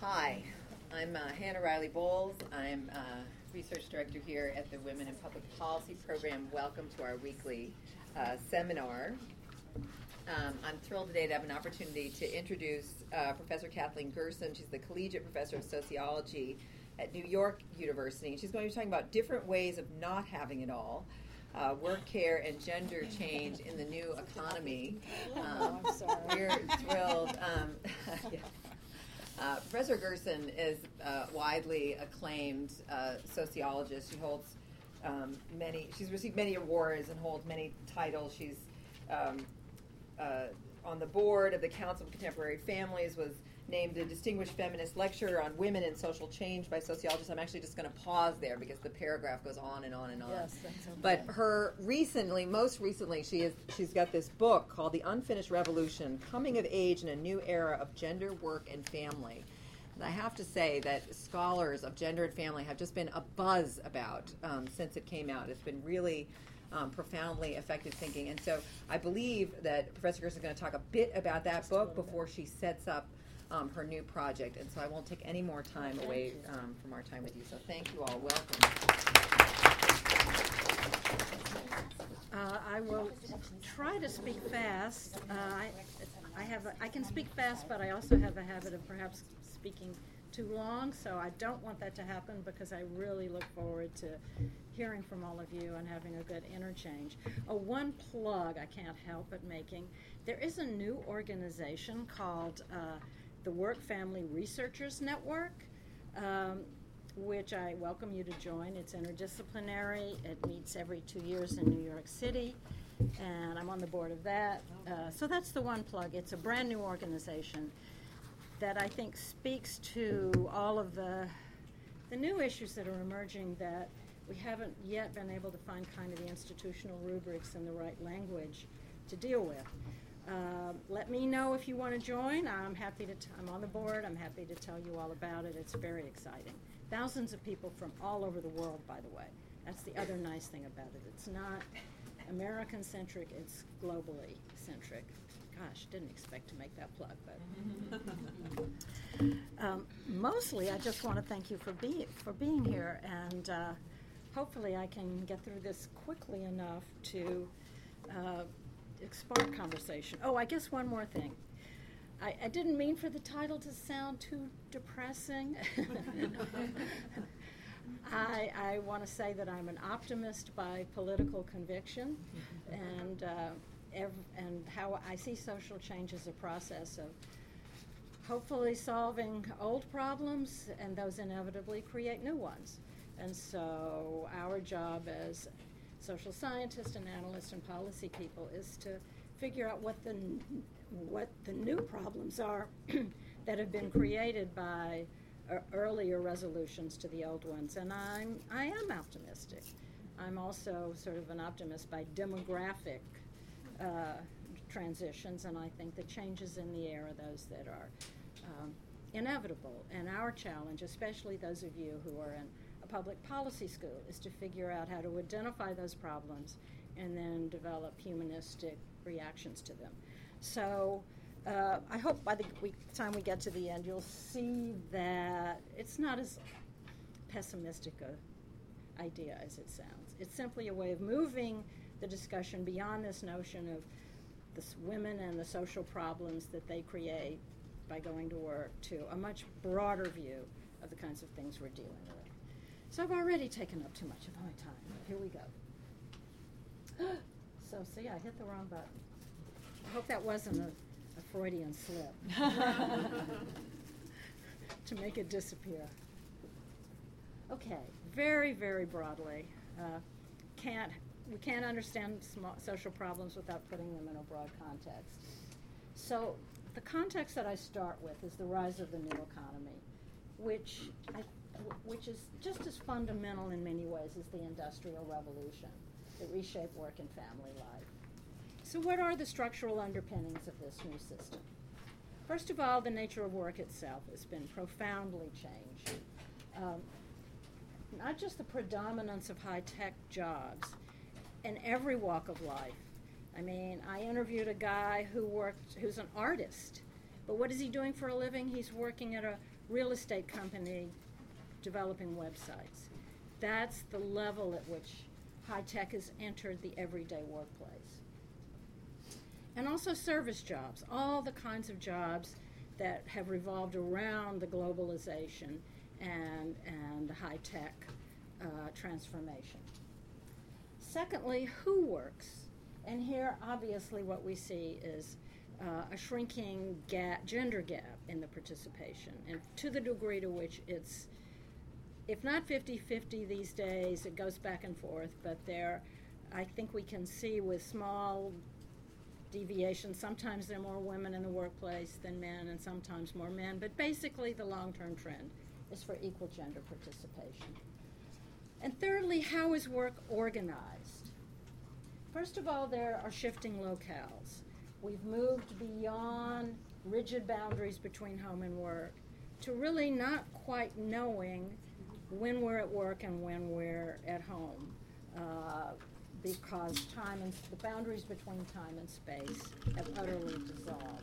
Hi, I'm Hannah Riley Bowles. I'm Research Director here at the Women in Public Policy Program. Welcome to our weekly seminar. I'm thrilled today to have an opportunity to introduce Professor Kathleen Gerson. She's the Collegiate Professor of Sociology at New York University. She's going to be talking about different ways of not having it all, work, care, and gender change in the new economy. We're thrilled. Yeah. Professor Gerson is widely acclaimed sociologist. She holds she's received many awards and holds many titles. She's on the board of the Council of Contemporary Families, was named a distinguished feminist lecturer on women and social change by sociologists. I'm actually just going to pause there because the paragraph goes on and on and on. Yes, that's okay. But most recently, she's got this book called The Unfinished Revolution, Coming of Age in a New Era of Gender, Work, and Family. And I have to say that scholars of gender and family have just been abuzz about since it came out. It's been really profoundly affected thinking. And so I believe that Professor Gerson is going to talk a bit about that just book before she sets up her new project, and so I won't take any more time away from our time with you. So thank you all. Welcome. I will try to speak fast. I can speak fast, but I also have a habit of perhaps speaking too long, so I don't want that to happen because I really look forward to hearing from all of you and having a good interchange. One plug I can't help but making. There is a new organization called The Work Family Researchers Network, which I welcome you to join. It's interdisciplinary. It meets every 2 years in New York City, and I'm on the board of that. So that's the one plug. It's a brand new organization that I think speaks to all of the new issues that are emerging that we haven't yet been able to find kind of the institutional rubrics and the right language to deal with. Let me know if you want to join. I'm on the board. I'm happy to tell you all about it. It's very exciting. Thousands of people from all over the world, by the way. That's the other nice thing about it. It's not American-centric. It's globally centric. Gosh, didn't expect to make that plug, but mostly I just want to thank you for being here, and hopefully I can get through this quickly enough to spark conversation. Oh, I guess one more thing. I didn't mean for the title to sound too depressing. I want to say that I'm an optimist by political conviction, and how I see social change as a process of hopefully solving old problems, and those inevitably create new ones. And so our job as social scientists and analysts and policy people is to figure out what the new problems are that have been created by earlier resolutions to the old ones. And I am optimistic. I'm also sort of an optimist by demographic transitions, and I think the changes in the air are those that are inevitable. And our challenge, especially those of you who are in a public policy school, is to figure out how to identify those problems and then develop humanistic reactions to them. So I hope by the time we get to the end, you'll see that it's not as pessimistic an idea as it sounds. It's simply a way of moving the discussion beyond this notion of this women and the social problems that they create by going to work to a much broader view of the kinds of things we're dealing with. So I've already taken up too much of my time. Here we go. So see, I hit the wrong button. I hope that wasn't a Freudian slip to make it disappear. Okay, very, very broadly, We can't understand social problems without putting them in a broad context. So the context that I start with is the rise of the new economy, which is just as fundamental in many ways as the Industrial Revolution that reshaped work and family life. So what are the structural underpinnings of this new system? First of all, the nature of work itself has been profoundly changed. Not just the predominance of high-tech jobs, in every walk of life. I mean, I interviewed a guy who's an artist, But what is he doing for a living? He's working at a real estate company developing websites. That's the level at which high tech has entered the everyday workplace. And also service jobs, all the kinds of jobs that have revolved around the globalization and high tech transformation. Secondly, who works? And here, obviously, what we see is a shrinking gap, gender gap in the participation, and to the degree to which it's, if not 50-50 these days, it goes back and forth, but there, I think we can see with small deviations, sometimes there are more women in the workplace than men, and sometimes more men, but basically the long-term trend is for equal gender participation. And thirdly, how is work organized? First of all, there are shifting locales. We've moved beyond rigid boundaries between home and work to really not quite knowing when we're at work and when we're at home, because time and the boundaries between time and space have utterly dissolved.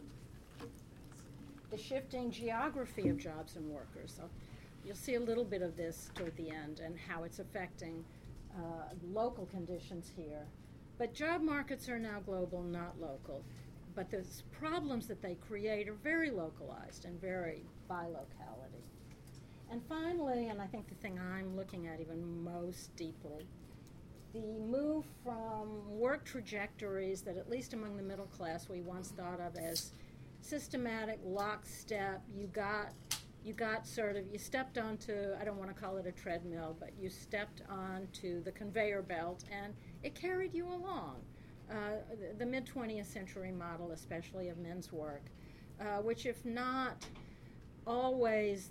The shifting geography of jobs and workers. So you'll see a little bit of this toward the end and how it's affecting local conditions here. But job markets are now global, not local. But the problems that they create are very localized and vary by locality. And finally, and I think the thing I'm looking at even most deeply, the move from work trajectories that, at least among the middle class, we once thought of as systematic, lockstep, you got sort of, you stepped onto, I don't want to call it a treadmill, but you stepped onto the conveyor belt and it carried you along. The mid-20th century model, especially of men's work, which if not always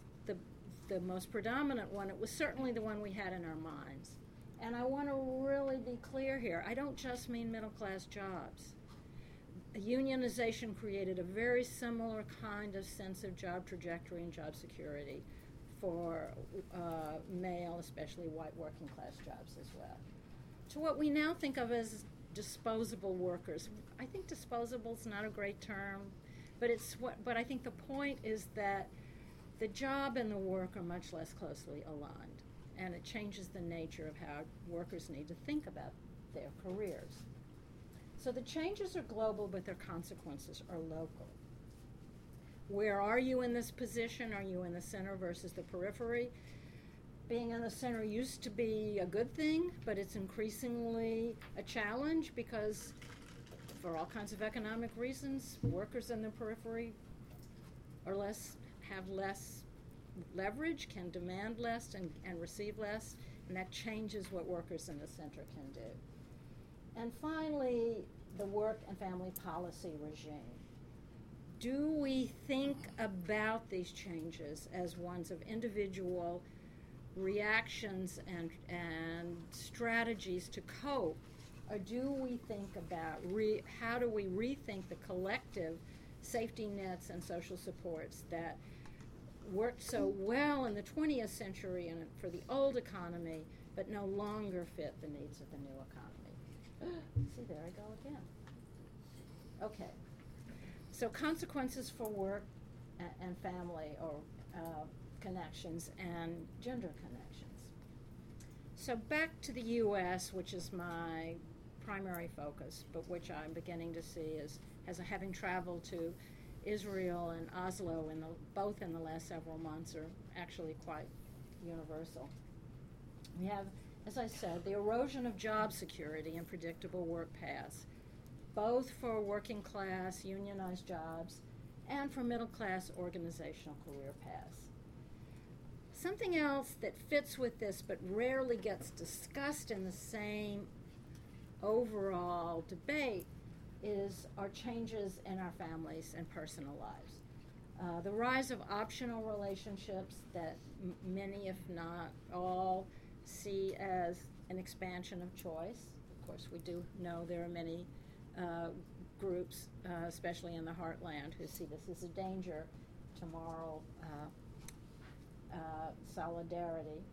the most predominant one, it was certainly the one we had in our minds. And I want to really be clear here. I don't just mean middle-class jobs. Unionization created a very similar kind of sense of job trajectory and job security for male, especially white working-class jobs as well, to what we now think of as disposable workers. I think disposable is not a great term, but it's what. But I think the point is that the job and the work are much less closely aligned, and it changes the nature of how workers need to think about their careers. So the changes are global, but their consequences are local. Where are you in this position? Are you in the center versus the periphery? Being in the center used to be a good thing, but it's increasingly a challenge because, for all kinds of economic reasons, workers in the periphery are less, have less leverage, can demand less and receive less, and that changes what workers in the center can do. And finally, the work and family policy regime. Do we think about these changes as ones of individual reactions and strategies to cope, or do we think about how do we rethink the collective safety nets and social supports that worked so well in the 20th century and for the old economy, but no longer fit the needs of the new economy? See, there I go again. Okay, so consequences for work and family or connections and gender connections. So back to the U.S., which is my primary focus, but which I'm beginning to see is, as having traveled to Israel and Oslo both in the last several months, are actually quite universal. We have, as I said, the erosion of job security and predictable work paths, both for working class unionized jobs and for middle class organizational career paths. Something else that fits with this but rarely gets discussed in the same overall debate is our changes in our families and personal lives. The rise of optional relationships that many, if not all, see as an expansion of choice. Of course, we do know there are many groups, especially in the heartland, who see this as a danger to moral solidarity,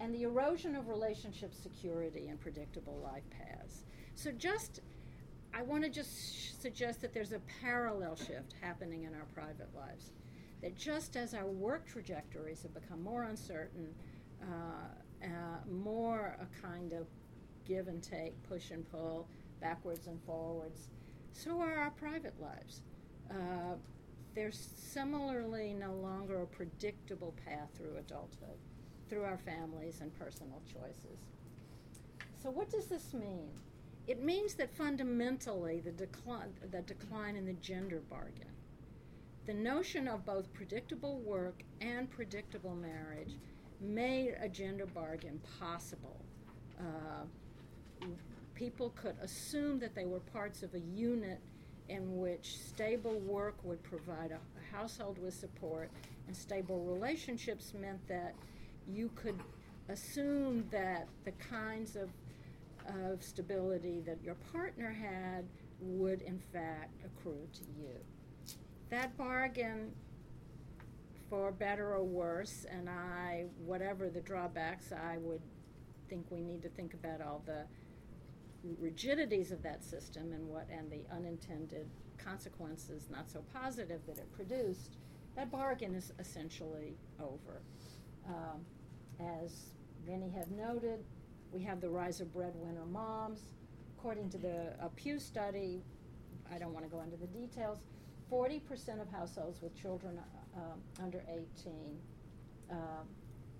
and the erosion of relationship security and predictable life paths. So just I want to just suggest that there's a parallel shift happening in our private lives. That just as our work trajectories have become more uncertain, more a kind of give and take, push and pull, backwards and forwards, so are our private lives. There's similarly no longer a predictable path through adulthood, through our families and personal choices. So what does this mean? It means that fundamentally the decline in the gender bargain, the notion of both predictable work and predictable marriage made a gender bargain possible. People could assume that they were parts of a unit in which stable work would provide a household with support, and stable relationships meant that you could assume that the kinds of stability that your partner had would in fact accrue to you. That bargain, for better or worse, and whatever the drawbacks, I would think we need to think about all the rigidities of that system and the unintended consequences, not so positive, that it produced. That bargain is essentially over. As many have noted, we have the rise of breadwinner moms. According to a Pew study, I don't want to go into the details, 40% of households with children under 18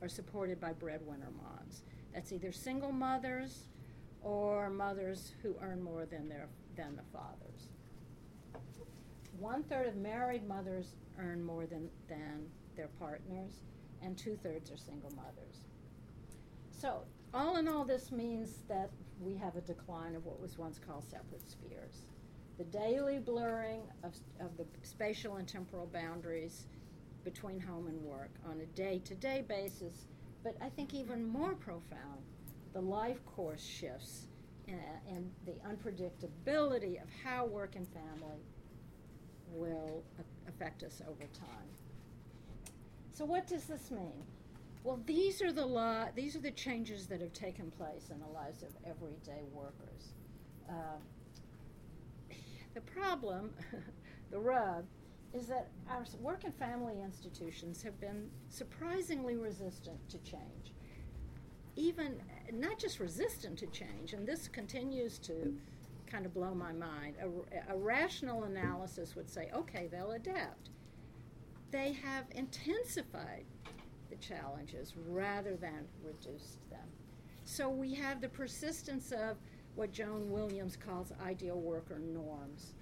are supported by breadwinner moms. That's either single mothers or mothers who earn more than the fathers. 1/3 of married mothers earn more than their partners, and 2/3 are single mothers. So all in all, this means that we have a decline of what was once called separate spheres. The daily blurring of the spatial and temporal boundaries between home and work on a day-to-day basis, but I think even more profound, the life course shifts and the unpredictability of how work and family will affect us over time. So what does this mean? Well, these are the changes that have taken place in the lives of everyday workers. The problem, the rub, is that our work and family institutions have been surprisingly resistant to change. Even not just resistant to change, and this continues to kind of blow my mind. A rational analysis would say, okay, they'll adapt. They have intensified the challenges rather than reduced them. So we have the persistence of what Joan Williams calls ideal worker norms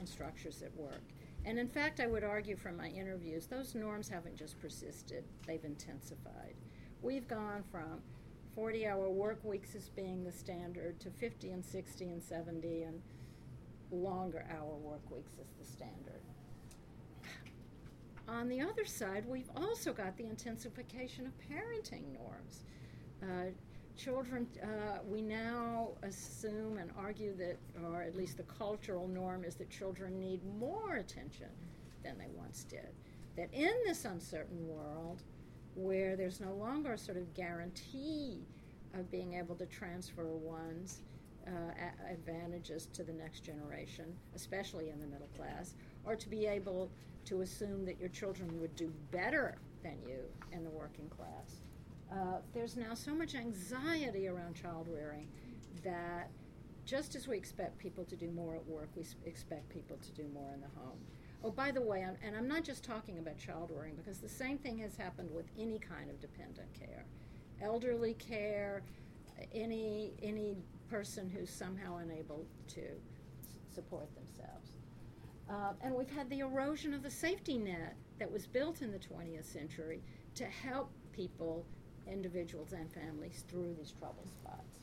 and structures at work. And in fact, I would argue from my interviews, those norms haven't just persisted, they've intensified. We've gone from 40-hour work weeks as being the standard to 50 and 60 and 70 and longer hour work weeks as the standard. On the other side, we've also got the intensification of parenting norms. We now assume and argue that, or at least the cultural norm is that children need more attention than they once did. That in this uncertain world, where there's no longer a sort of guarantee of being able to transfer one's advantages to the next generation, especially in the middle class, or to be able to assume that your children would do better than you in the working class. There's now so much anxiety around child rearing that just as we expect people to do more at work, we expect people to do more in the home. Oh, by the way, and I'm not just talking about child rearing, because the same thing has happened with any kind of dependent care. Elderly care, any person who's somehow unable to support themselves. And we've had the erosion of the safety net that was built in the 20th century to help people, individuals and families, through these trouble spots.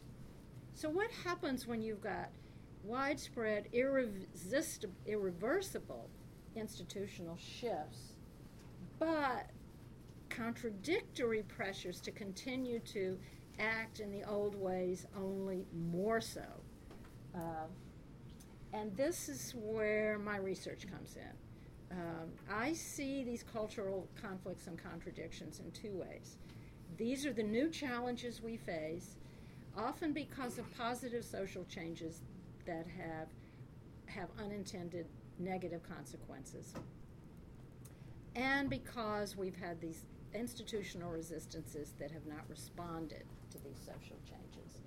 So what happens when you've got widespread, irreversible institutional shifts, but contradictory pressures to continue to act in the old ways, only more so? And this is where my research comes in. I see these cultural conflicts and contradictions in two ways. These are the new challenges we face, often because of positive social changes that have have unintended negative consequences. And because we've had these institutional resistances that have not responded to these social changes.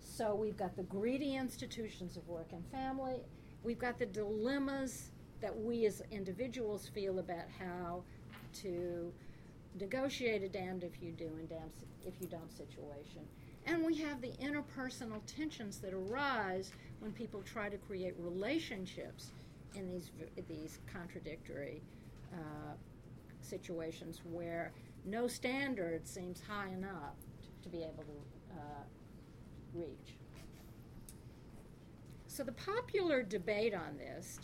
So we've got the greedy institutions of work and family. We've got the dilemmas that we as individuals feel about how to negotiate a damned if you do and damned if you don't situation. And we have the interpersonal tensions that arise when people try to create relationships in these contradictory situations where no standard seems high enough to be able to reach. So the popular debate on this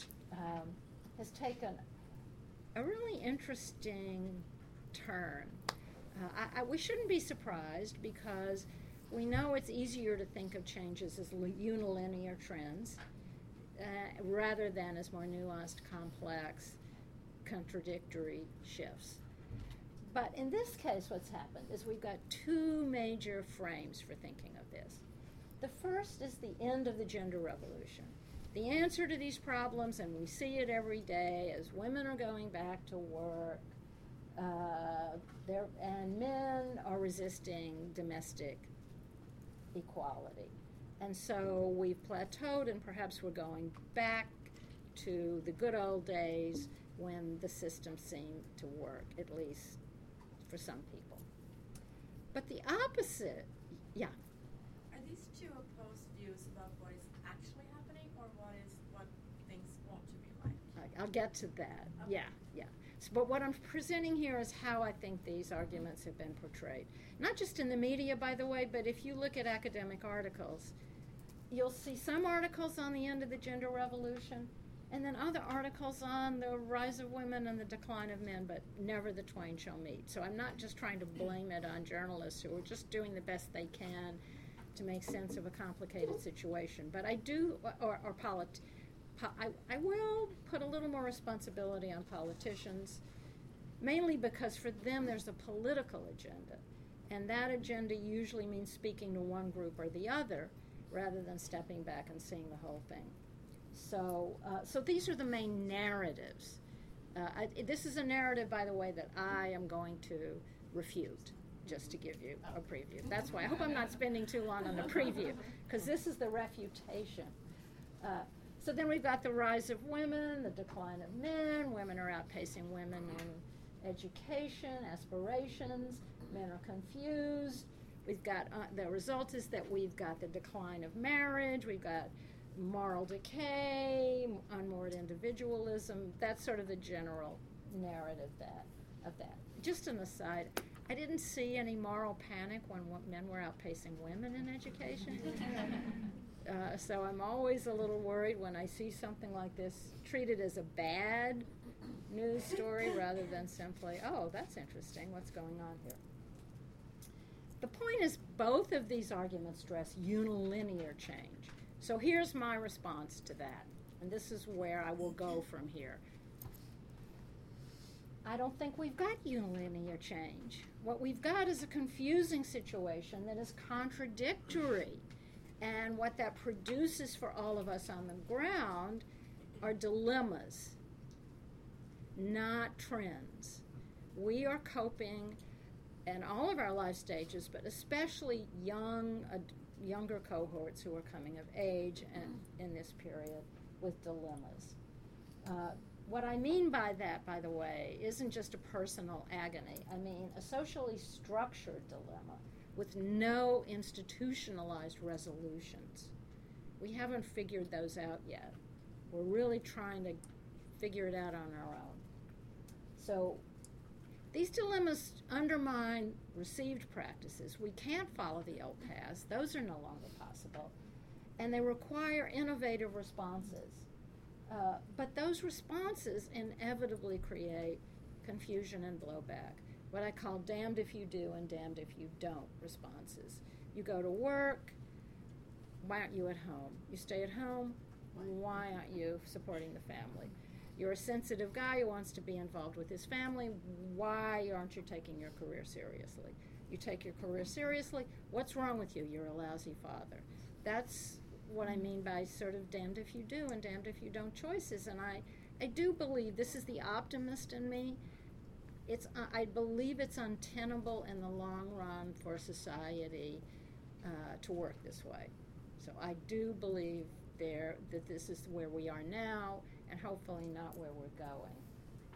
has taken a really interesting turn. We shouldn't be surprised because we know it's easier to think of changes as unilinear trends rather than as more nuanced, complex, contradictory shifts. But in this case, what's happened is we've got two major frames for thinking of this. The first is the end of the gender revolution. The answer to these problems, and we see it every day, as women are going back to work, and men are resisting domestic equality. And so we've plateaued, and perhaps we're going back to the good old days when the system seemed to work, at least for some people. But the opposite, yeah. Are these two opposed views about what is actually happening or what things ought to be like? I'll get to that, okay. Yeah. So, but what I'm presenting here is how I think these arguments have been portrayed. Not just in the media, by the way, but if you look at academic articles, you'll see some articles on the end of the gender revolution and then other articles on the rise of women and the decline of men, but never the twain shall meet. So I'm not just trying to blame it on journalists who are just doing the best they can to make sense of a complicated situation. But I do, I will put a little more responsibility on politicians, mainly because for them there's a political agenda. And that agenda usually means speaking to one group or the other, rather than stepping back and seeing the whole thing. So these are the main narratives. This is a narrative, by the way, that I am going to refute, just to give you a preview. That's why I hope I'm not spending too long on the preview, because this is the refutation. So then we've got the rise of women, the decline of men. Women are outpacing women in education, aspirations. Men are confused. We've got the result is that we've got the decline of marriage. We've got moral decay, unmoored individualism. That's sort of the general narrative of that. Just an aside, I didn't see any moral panic when men were outpacing women in education. So I'm always a little worried when I see something like this treated as a bad news story rather than simply, oh, that's interesting, what's going on here? The point is both of these arguments stress unilinear change. So here's my response to that, and this is where I will go from here. I don't think we've got unilinear change. What we've got is a confusing situation that is contradictory, and what that produces for all of us on the ground are dilemmas, not trends. We are coping in all of our life stages, but especially younger cohorts who are coming of age and in this period with dilemmas. What I mean by that, by the way, isn't just a personal agony. I mean a socially structured dilemma with no institutionalized resolutions. We haven't figured those out yet. We're really trying to figure it out on our own. So these dilemmas undermine received practices. We can't follow the old paths. Those are no longer possible. And they require innovative responses. But those responses inevitably create confusion and blowback, what I call damned if you do and damned if you don't responses. You go to work, why aren't you at home? You stay at home, why aren't you supporting the family? You're a sensitive guy who wants to be involved with his family. Why aren't you taking your career seriously? You take your career seriously. What's wrong with you? You're a lousy father. That's what I mean by sort of damned if you do and damned if you don't choices. And I do believe, this is the optimist in me, it's, I believe it's untenable in the long run for society to work this way. So I do believe that this is where we are now and hopefully not where we're going.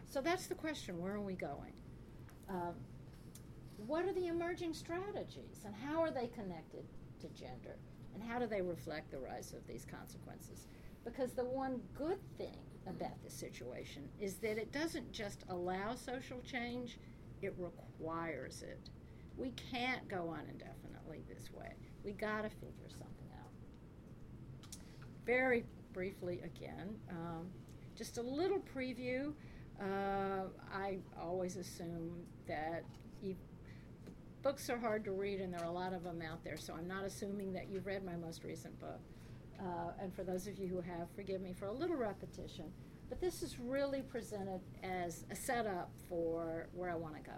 So that's the question, where are we going? What are the emerging strategies and how are they connected to gender? And how do they reflect the rise of these consequences? Because the one good thing about this situation is that it doesn't just allow social change, it requires it. We can't go on indefinitely this way. We gotta figure something out. Very briefly again, just a little preview. I always assume that books are hard to read, and there are a lot of them out there, so I'm not assuming that you've read my most recent book. And for those of you who have, forgive me for a little repetition, but this is really presented as a setup for where I want to go.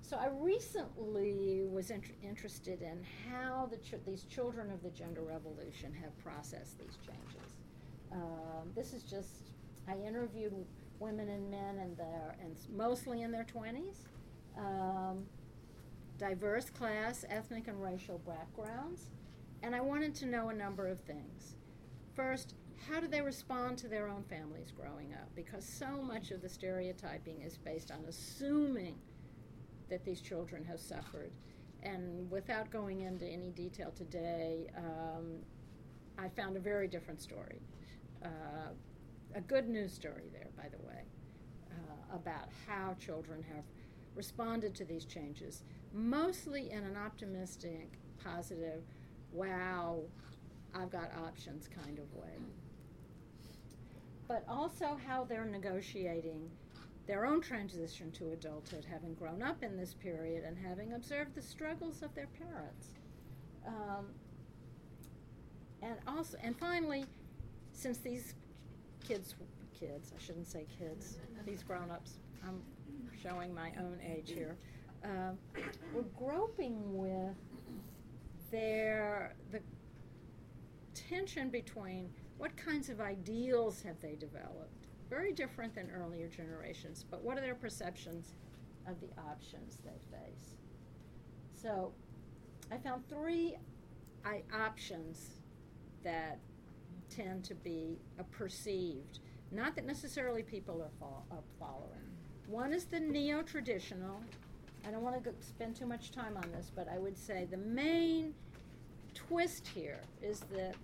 So I recently was interested in how these children of the gender revolution have processed these changes. This is just, I interviewed women and men and mostly in their 20s, diverse class, ethnic and racial backgrounds, and I wanted to know a number of things. First, how do they respond to their own families growing up? Because so much of the stereotyping is based on assuming that these children have suffered. And without going into any detail today, I found a very different story. A good news story there, by the way, about how children have responded to these changes, mostly in an optimistic, positive, wow, I've got options kind of way. But also how they're negotiating their own transition to adulthood, having grown up in this period and having observed the struggles of their parents. And finally, since these kids, I shouldn't say kids, these grown-ups, I'm showing my own age here, we're groping with the tension between what kinds of ideals have they developed, very different than earlier generations, but what are their perceptions of the options they face. So I found three options that tend to be perceived, not that necessarily people are following. One is the neo-traditional. I don't want to spend too much time on this, but I would say the main twist here is that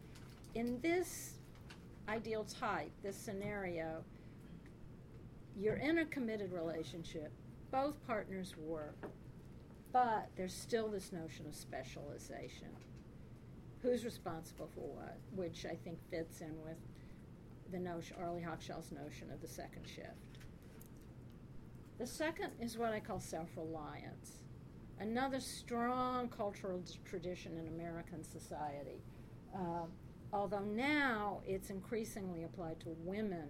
in this ideal type, this scenario, you're in a committed relationship, both partners work, but there's still this notion of specialization. Who's responsible for what, which I think fits in with the notion, Arlie Hochschild's notion of the second shift. The second is what I call self-reliance, another strong cultural tradition in American society, although now it's increasingly applied to women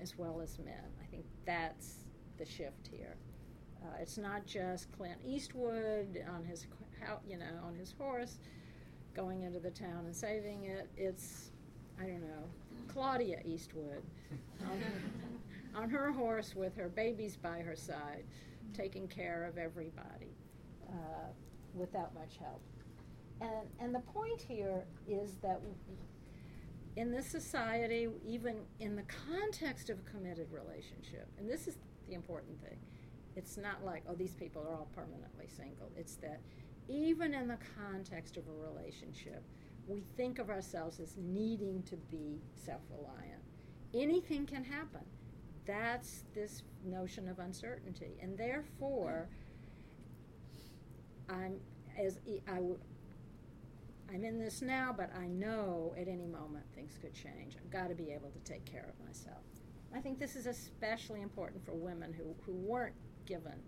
as well as men. I think that's the shift here. It's not just Clint Eastwood on his horse going into the town and saving it. It's, I don't know, Claudia Eastwood on her horse with her babies by her side, taking care of everybody without much help. And the point here is that in this society, even in the context of a committed relationship, and this is the important thing, it's not like, oh, these people are all permanently single. It's that even in the context of a relationship, we think of ourselves as needing to be self-reliant. Anything can happen. That's this notion of uncertainty, and therefore, I'm in this now, but I know at any moment things could change. I've got to be able to take care of myself. I think this is especially important for women who weren't given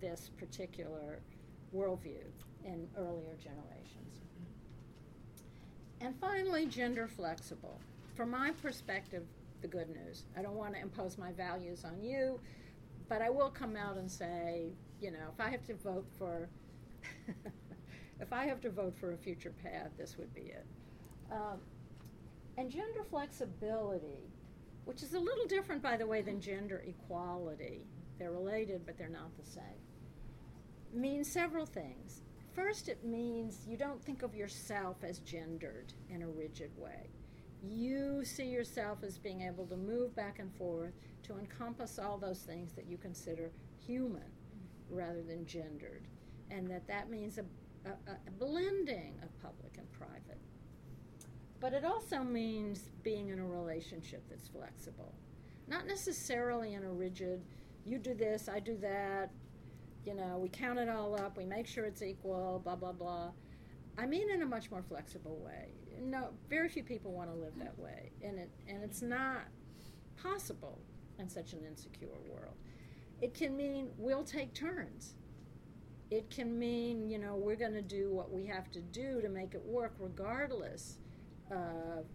this particular worldview in earlier generations. And finally, gender flexible. From my perspective, the good news. I don't want to impose my values on you, but I will come out and say, if I have to vote for if I have to vote for a future path, this would be it. And gender flexibility, which is a little different, by the way, than gender equality. They're related, but they're not the same. Means several things. First, it means you don't think of yourself as gendered in a rigid way. You see yourself as being able to move back and forth to encompass all those things that you consider human rather than gendered, and that means a blending of public and private. But it also means being in a relationship that's flexible, not necessarily in a rigid, you do this, I do that, you know, we count it all up, we make sure it's equal, blah, blah, blah. I mean in a much more flexible way. No, very few people want to live that way, and it's not possible in such an insecure world. It can mean we'll take turns. It can mean, you know, we're going to do what we have to do to make it work regardless of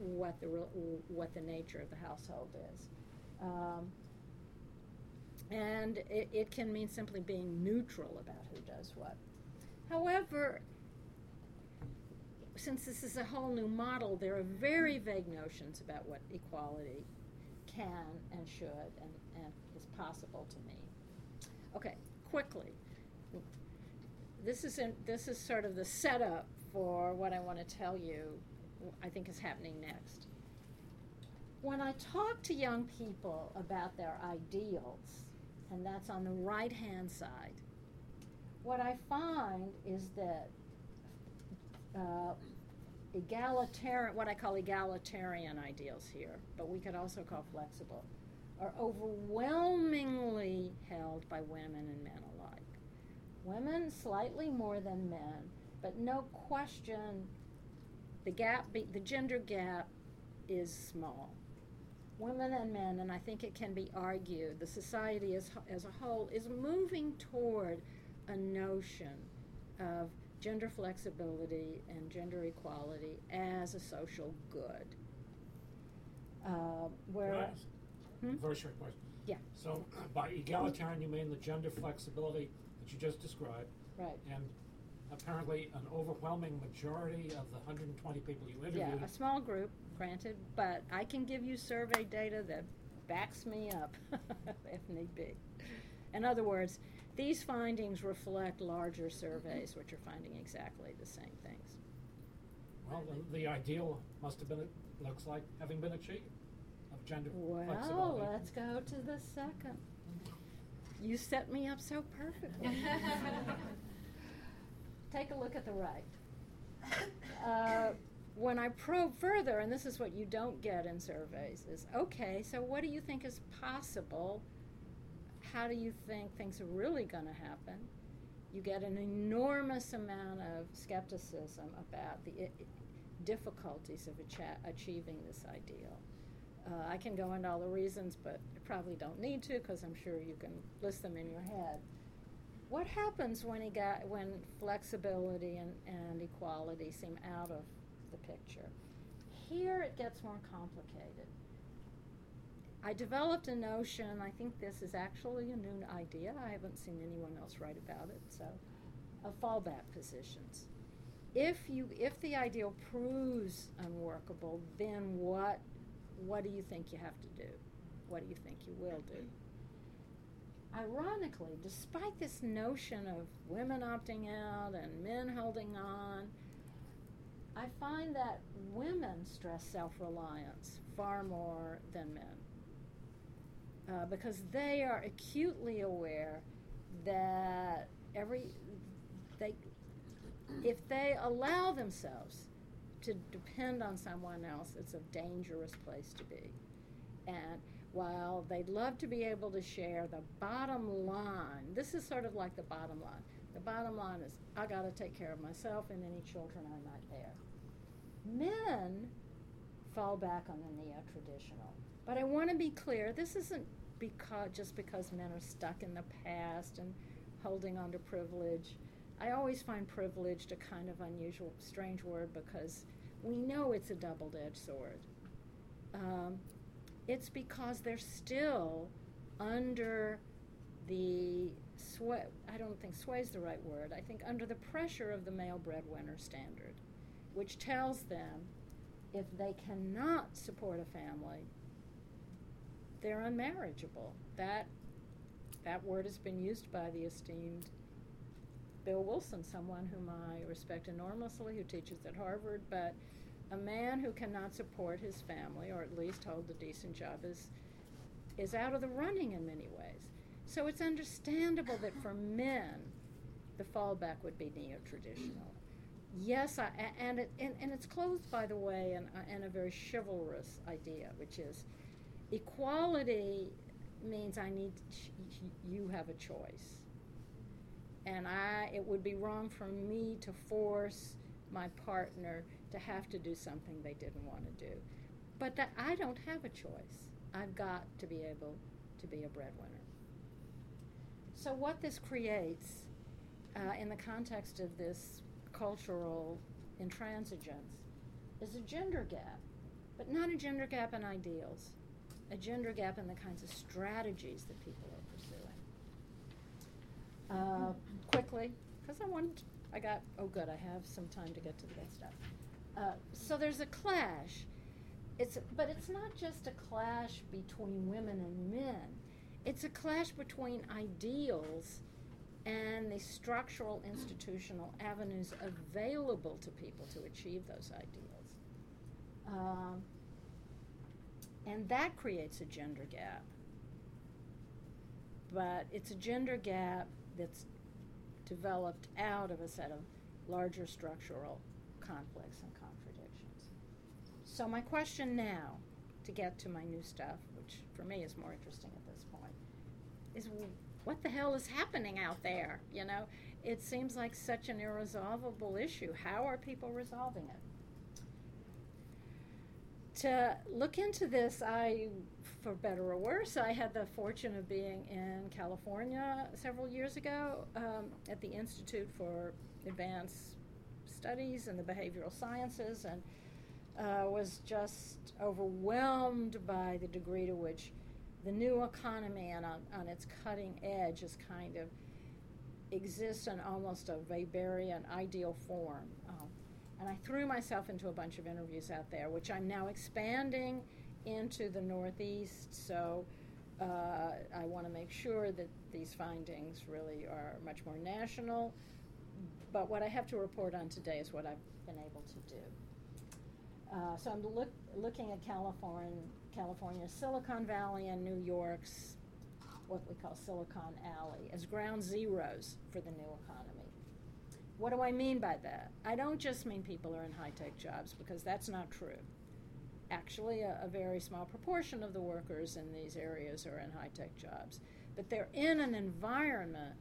what the nature of the household is. And it can mean simply being neutral about who does what. However, since this is a whole new model, there are very vague notions about what equality can and should and is possible to mean. Okay, quickly. This is sort of the setup for what I want to tell you I think is happening next. When I talk to young people about their ideals, and that's on the right-hand side, what I find is that egalitarian, what I call egalitarian ideals here, but we could also call flexible, are overwhelmingly held by women and men alike. Women slightly more than men, but no question the gender gap is small. Women and men, and I think it can be argued, the society as a whole is moving toward a notion of gender flexibility and gender equality as a social good. Very short question. Yeah. So by egalitarian, you mean the gender flexibility that you just described. Right. And apparently an overwhelming majority of the 120 people you interviewed. Yeah, a small group, granted, but I can give you survey data that backs me up if need be. In other words, these findings reflect larger surveys which are finding exactly the same things. Well, the ideal must have been, it looks like, having been achieved of gender flexibility. Well, let's go to the second. You set me up so perfectly. Take a look at the right. When I probe further, and this is what you don't get in surveys, is okay, so what do you think is possible? How do you think things are really going to happen? You get an enormous amount of skepticism about the difficulties of achieving this ideal. I can go into all the reasons, but I probably don't need to because I'm sure you can list them in your head. What happens when flexibility and equality seem out of the picture? Here it gets more complicated. I developed a notion, I think this is actually a new idea, I haven't seen anyone else write about it, so, of fallback positions. If the ideal proves unworkable, then what do you think you have to do? What do you think you will do? Ironically, despite this notion of women opting out and men holding on, I find that women stress self-reliance far more than men. Because they are acutely aware that if they allow themselves to depend on someone else, it's a dangerous place to be. And while they'd love to be able to share, the bottom line, this is sort of like the bottom line. The bottom line is, I got to take care of myself and any children I might bear. Men fall back on the neo-traditional. But I want to be clear, this isn't just because men are stuck in the past and holding on to privilege. I always find privileged a kind of unusual, strange word because we know it's a double-edged sword. It's because they're still under the I don't think sway is the right word, I think under the pressure of the male breadwinner standard, which tells them if they cannot support a family, they're unmarriageable. That word has been used by the esteemed Bill Wilson, someone whom I respect enormously, who teaches at Harvard, but a man who cannot support his family, or at least hold a decent job, is out of the running in many ways. So it's understandable that for men, the fallback would be neo-traditional. Yes, and it's clothed, by the way, in a very chivalrous idea, which is equality means you have a choice. And it would be wrong for me to force my partner to have to do something they didn't want to do. But that I don't have a choice. I've got to be able to be a breadwinner. So what this creates in the context of this cultural intransigence is a gender gap, but not a gender gap in ideals, a gender gap in the kinds of strategies that people are pursuing. Quickly, because I have some time to get to the good stuff. So there's a clash. But it's not just a clash between women and men. It's a clash between ideals and the structural institutional avenues available to people to achieve those ideals. And that creates a gender gap. But it's a gender gap that's developed out of a set of larger structural conflicts and contradictions. So my question now, to get to my new stuff, which for me is more interesting at this point, is what the hell is happening out there? You know, it seems like such an irresolvable issue. How are people resolving it? To look into this, for better or worse, I had the fortune of being in California several years ago at the Institute for Advanced Studies in the Behavioral Sciences, and was just overwhelmed by the degree to which the new economy and on its cutting edge is kind of exists in almost a Weberian ideal form. And I threw myself into a bunch of interviews out there, which I'm now expanding into the Northeast, so I want to make sure that these findings really are much more national. But what I have to report on today is what I've been able to do. So I'm looking at California, Silicon Valley, and New York's what we call Silicon Alley as ground zeros for the new economy. What do I mean by that? I don't just mean people are in high-tech jobs, because that's not true. Actually, a very small proportion of the workers in these areas are in high-tech jobs, but they're in an environment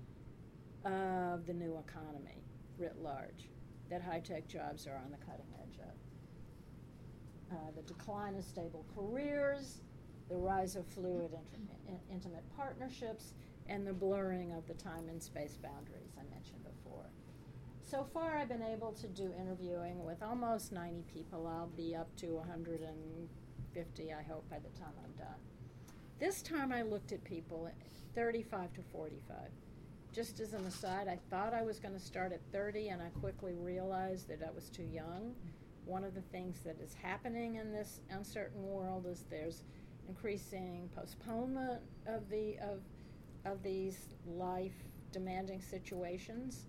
of the new economy writ large that high-tech jobs are on the cutting edge of. The decline of stable careers, the rise of fluid intimate partnerships, and the blurring of the time and space boundaries I mentioned before. So far, I've been able to do interviewing with almost 90 people. I'll be up to 150, I hope, by the time I'm done. This time I looked at people at 35 to 45. Just as an aside, I thought I was going to start at 30, and I quickly realized that I was too young. One of the things that is happening in this uncertain world is there's increasing postponement of these life-demanding situations,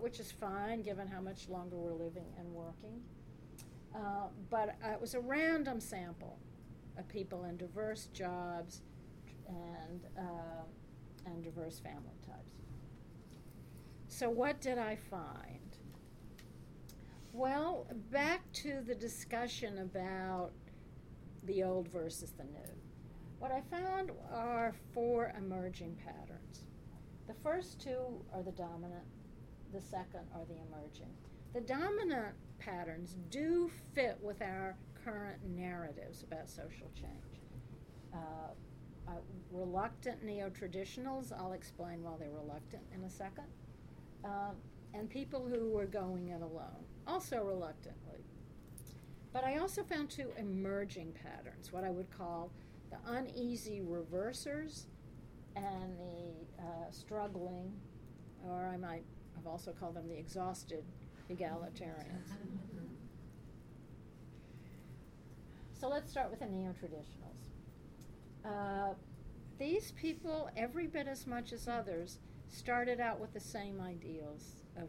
which is fine given how much longer we're living and working. But it was a random sample of people in diverse jobs and diverse family types. So what did I find? Well, back to the discussion about the old versus the new. What I found are four emerging patterns. The first two are the dominant, the second are the emerging. The dominant patterns do fit with our current narratives about social change. Reluctant neo-traditionals, I'll explain why they're reluctant in a second, and people who were going it alone. Also reluctantly. But I also found two emerging patterns, what I would call the uneasy reversers and the struggling, or I might have also called them the exhausted egalitarians. So let's start with the neo-traditionals. These people, every bit as much as others, started out with the same ideals of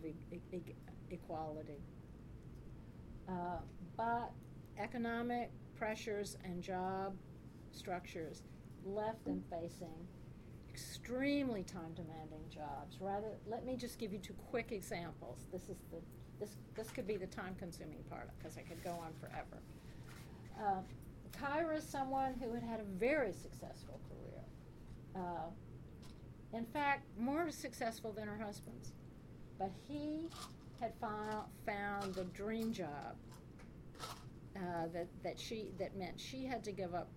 equality. But economic pressures and job structures left them facing extremely time-demanding jobs. Rather, let me just give you two quick examples. This could be the time-consuming part because I could go on forever. Kyra is someone who had a very successful career. In fact, more successful than her husband's. But he had found the dream job that meant she had to give up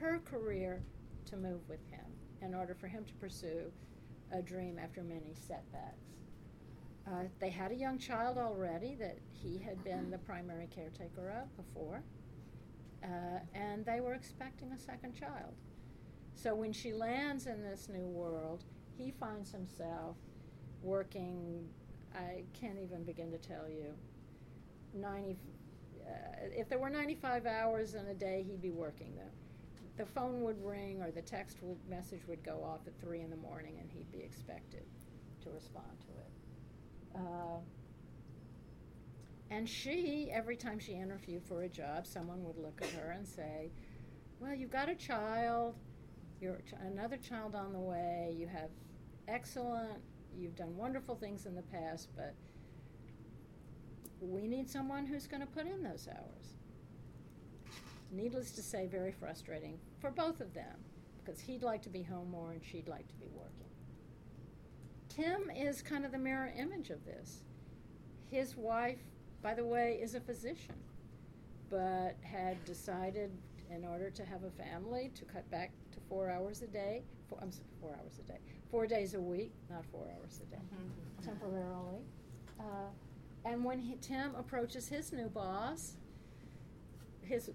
her career to move with him in order for him to pursue a dream after many setbacks. They had a young child already that he had been the primary caretaker of before, and they were expecting a second child. So when she lands in this new world, he finds himself working, I can't even begin to tell you, if there were 95 hours in a day, he'd be working them. The phone would ring or the text message would go off at 3 in the morning and he'd be expected to respond to it. And she, every time she interviewed for a job, someone would look at her and say, well, you've got a child, you're another child on the way, you have you've done wonderful things in the past, but we need someone who's going to put in those hours. Needless to say, very frustrating for both of them, because he'd like to be home more and she'd like to be working. Tim is kind of the mirror image of this. His wife, by the way, is a physician, but had decided in order to have a family to cut back to 4 days a week, not 4 hours a day, temporarily. And when Tim approaches his new boss, with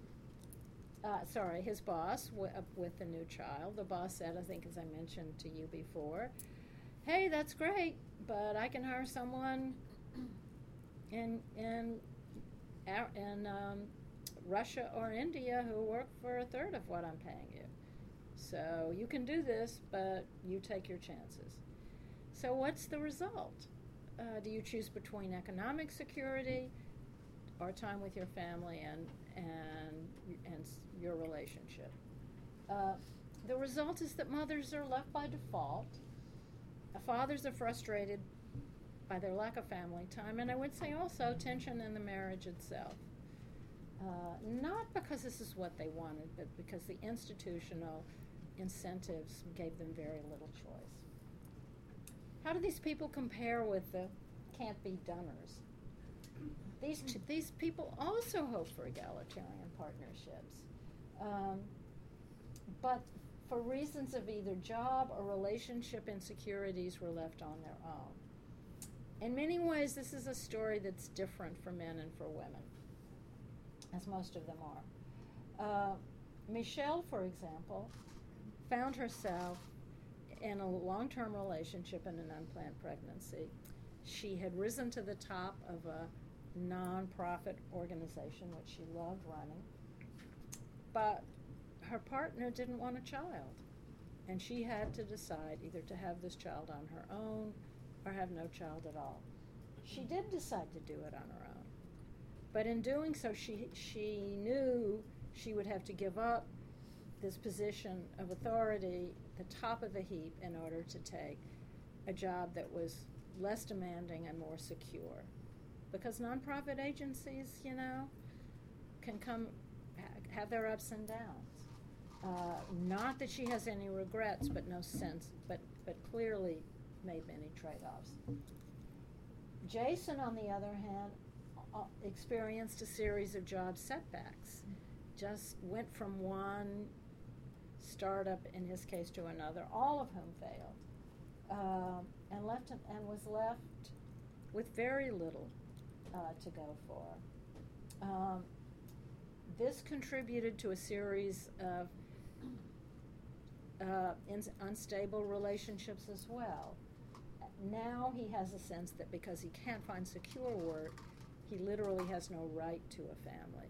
the new child, the boss said, I think as I mentioned to you before, hey, that's great, but I can hire someone in Russia or India who work for a third of what I'm paying you. So you can do this, but you take your chances. So what's the result? Do you choose between economic security or time with your family and your relationship? The result is that mothers are left by default. Fathers are frustrated by their lack of family time, and I would say also tension in the marriage itself. Not because this is what they wanted, but because the institutional incentives gave them very little choice. How do these people compare with the can't-be-doners? These people also hope for egalitarian partnerships, but for reasons of either job or relationship insecurities, were left on their own. In many ways, this is a story that's different for men and for women, as most of them are. Michelle, for example, found herself in a long-term relationship and an unplanned pregnancy. She had risen to the top of a nonprofit organization which she loved running, but her partner didn't want a child, and she had to decide either to have this child on her own or have no child at all. She did decide to do it on her own, but in doing so, she knew she would have to give up this position of authority, the top of the heap, in order to take a job that was less demanding and more secure. Because nonprofit agencies, can come have their ups and downs. Not that she has any regrets, but no sense, but clearly made many trade-offs. Jason, on the other hand, experienced a series of job setbacks. Just went from one startup, in his case, to another, all of whom failed, and was left with very little to go for. This contributed to a series of in unstable relationships as well. Now he has a sense that because he can't find secure work, he literally has no right to a family.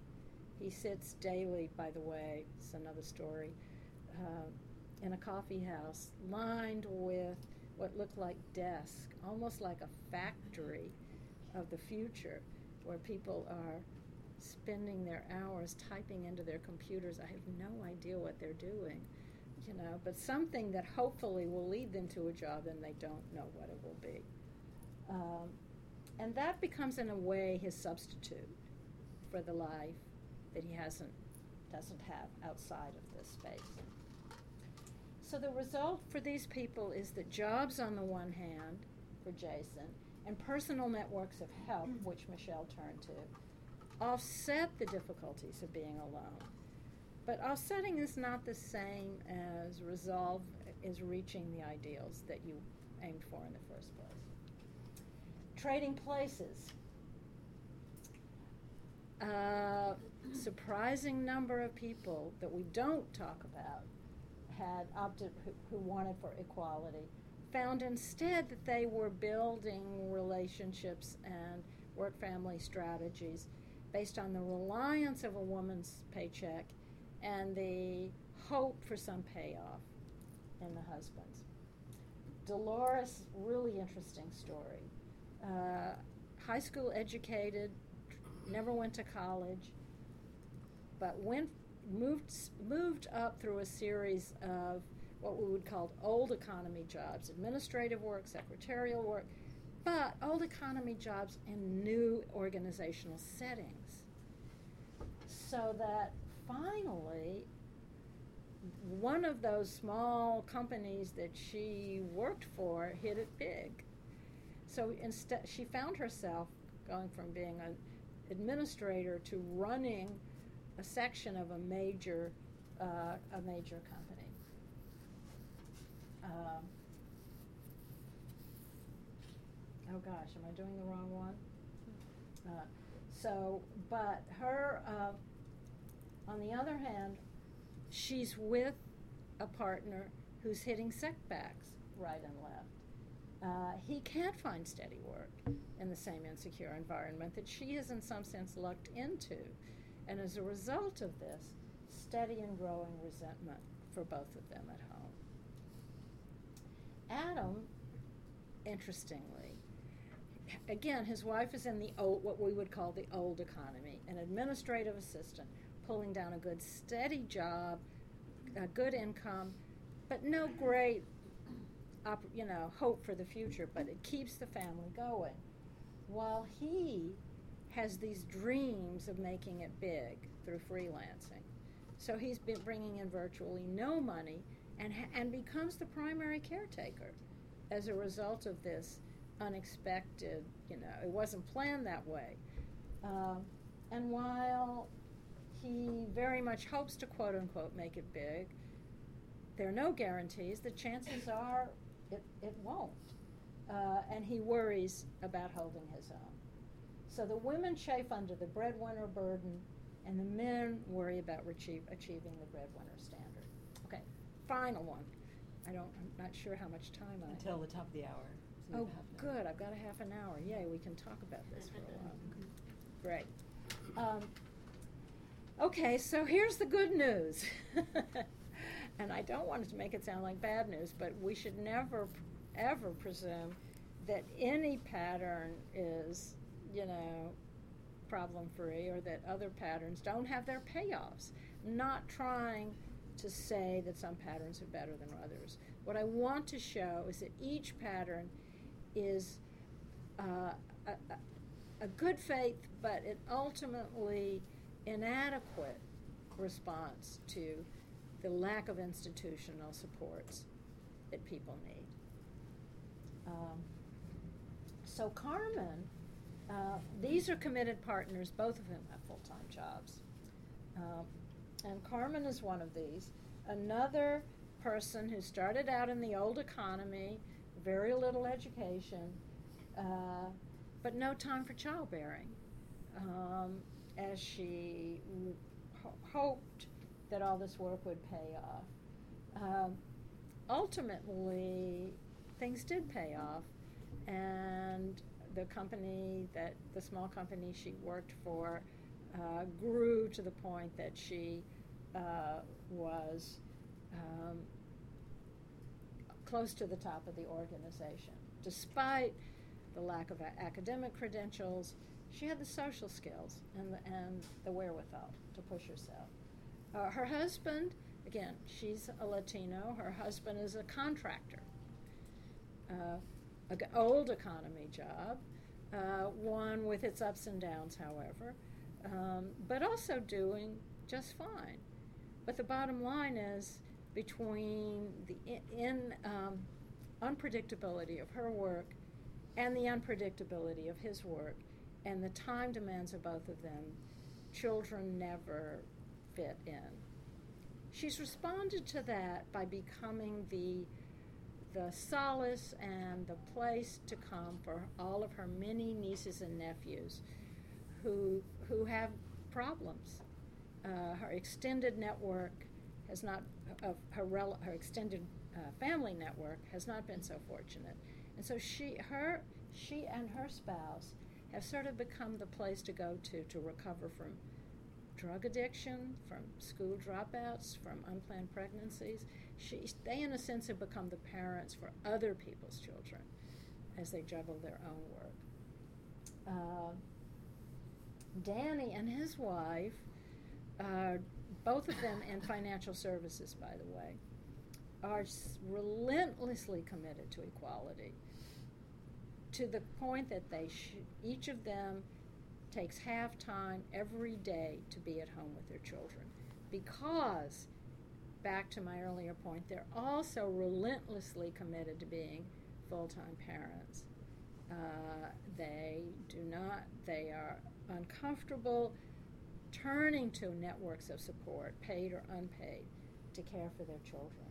He sits daily, by the way, it's another story, in a coffee house lined with what looked like desks, almost like a factory of the future, where people are spending their hours typing into their computers. I have no idea what they're doing, you know, but something that hopefully will lead them to a job, and they don't know what it will be. And that becomes, in a way, his substitute for the life that he doesn't have outside of this space. So the result for these people is that jobs on the one hand, for Jason, and personal networks of help, which Michelle turned to, offset the difficulties of being alone. But offsetting is not the same as resolve is reaching the ideals that you aimed for in the first place. Trading places. Surprising number of people that we don't talk about had opted, who wanted for equality, found instead that they were building relationships and work-family strategies based on the reliance of a woman's paycheck and the hope for some payoff in the husband's. Dolores, really interesting story. High school educated, never went to college, but moved up through a series of what we would call old economy jobs, administrative work, secretarial work, but old economy jobs in new organizational settings. So that finally, one of those small companies that she worked for hit it big. So instead, she found herself going from being an administrator to running a section of a major company. Oh gosh, am I doing the wrong one? But her, on the other hand, she's with a partner who's hitting setbacks right and left. He can't find steady work in the same insecure environment that she is in some sense lucked into. And as a result of this, steady and growing resentment for both of them at home. Adam, interestingly, again, his wife is in the old, what we would call the old economy, an administrative assistant, pulling down a good steady job, a good income, but no great hope for the future, but it keeps the family going. While he has these dreams of making it big through freelancing. So he's been bringing in virtually no money and becomes the primary caretaker as a result of this unexpected, it wasn't planned that way. And while he very much hopes to quote unquote make it big, there are no guarantees. The chances are it won't. And he worries about holding his own. So the women chafe under the breadwinner burden, and the men worry about achieving the breadwinner standard. Okay, final one. I'm not sure how much time I have. Until the top of the hour. So good, I've got a half an hour. Yay, we can talk about this for a while. Great. Okay, so here's the good news. And I don't want to make it sound like bad news, but we should never, ever presume that any pattern is problem-free, or that other patterns don't have their payoffs. Not trying to say that some patterns are better than others. What I want to show is that each pattern is a good faith, but an ultimately inadequate response to the lack of institutional supports that people need. So Carmen, these are committed partners, both of whom have full-time jobs. And Carmen is one of these. Another person who started out in the old economy, very little education, but no time for childbearing, as she hoped that all this work would pay off. ultimately, things did pay off, and the company that, the small company she worked for, grew to the point that she was close to the top of the organization. Despite the lack of academic credentials, she had the social skills and the wherewithal to push herself. Her husband, again, she's a Latino. Her husband is a contractor, an old economy job, one with its ups and downs, however, but also doing just fine. But the bottom line is, between the unpredictability of her work and the unpredictability of his work and the time demands of both of them, children never fit in. She's responded to that by becoming the solace and the place to come for all of her many nieces and nephews who have problems. Her extended network has not, her extended family network has not been so fortunate, and so she and her spouse have sort of become the place to go to recover from drug addiction, from school dropouts, from unplanned pregnancies. They, in a sense, have become the parents for other people's children as they juggle their own work. Danny and his wife, both of them in financial services, by the way, are relentlessly committed to equality, to the point that they each of them takes half time every day to be at home with their children, because, back to my earlier point, they're also relentlessly committed to being full-time parents. They are uncomfortable turning to networks of support, paid or unpaid, to care for their children.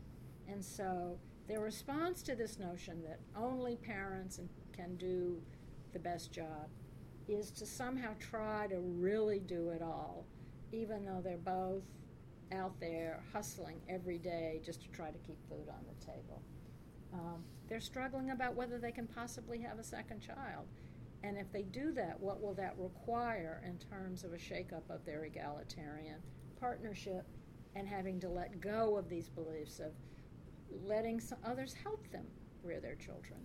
And so their response to this notion that only parents can do the best job is to somehow try to really do it all, even though they're both out there hustling every day just to try to keep food on the table. They're struggling about whether they can possibly have a second child. And if they do that, what will that require in terms of a shakeup of their egalitarian partnership and having to let go of these beliefs of letting others help them rear their children?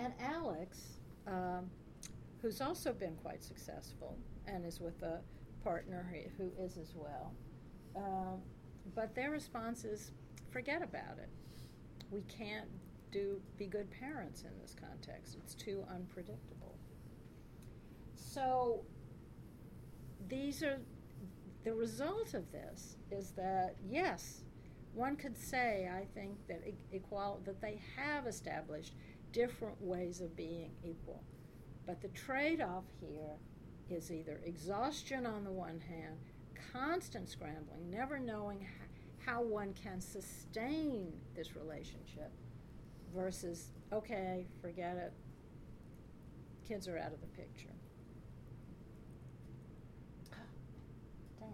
And Alex, who's also been quite successful and is with a partner who is as well, but their response is, forget about it. We can't be good parents in this context. It's too unpredictable. So the result of this is that, yes, one could say, I think, that that they have established different ways of being equal. But the trade-off here is either exhaustion on the one hand, constant scrambling, never knowing how one can sustain this relationship, versus, okay, forget it, kids are out of the picture. Damn.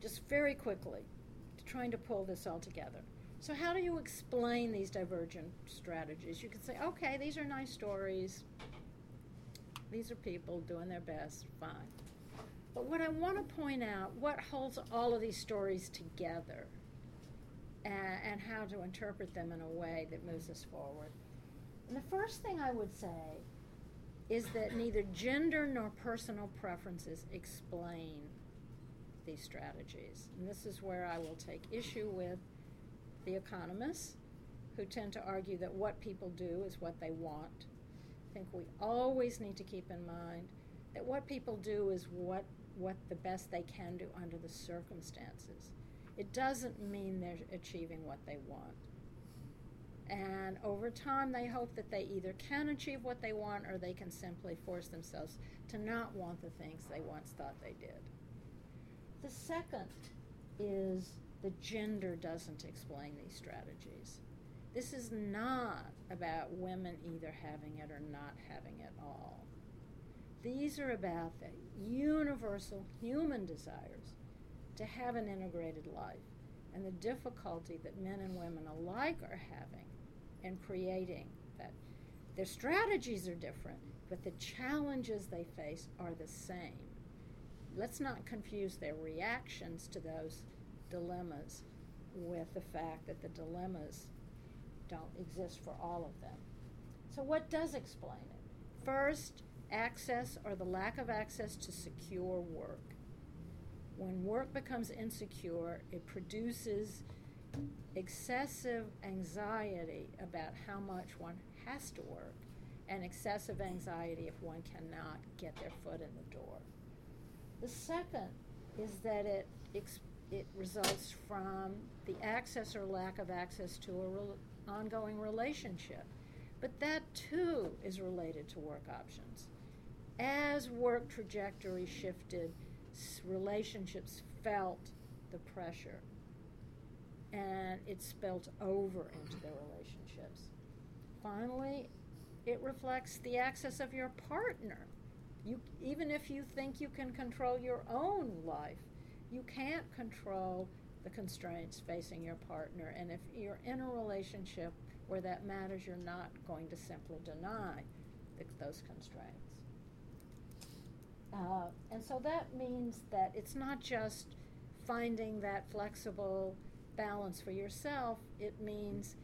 Just very quickly, trying to pull this all together. So how do you explain these divergent strategies? You could say, okay, these are nice stories. These are people doing their best, fine. But what I want to point out, what holds all of these stories together and how to interpret them in a way that moves us forward. And the first thing I would say is that neither gender nor personal preferences explain these strategies. And this is where I will take issue with the economists, who tend to argue that what people do is what they want. I think we always need to keep in mind that what people do is what the best they can do under the circumstances. It doesn't mean they're achieving what they want. And over time, they hope that they either can achieve what they want or they can simply force themselves to not want the things they once thought they did. The second is that gender doesn't explain these strategies. This is not about women either having it or not having it all. These are about the universal human desires to have an integrated life, and the difficulty that men and women alike are having in creating that. Their strategies are different, but the challenges they face are the same. Let's not confuse their reactions to those dilemmas with the fact that the dilemmas don't exist for all of them. So what does explain it? First, access or the lack of access to secure work. When work becomes insecure, it produces excessive anxiety about how much one has to work, and excessive anxiety if one cannot get their foot in the door. The second is that it results from the access or lack of access to an ongoing relationship. But that, too, is related to work options. As work trajectory shifted, relationships felt the pressure, and it spilled over into their relationships. Finally, it reflects the access of your partner. Even if you think you can control your own life, you can't control the constraints facing your partner, and if you're in a relationship where that matters, you're not going to simply deny those constraints. And so that means that it's not just finding that flexible balance for yourself, it means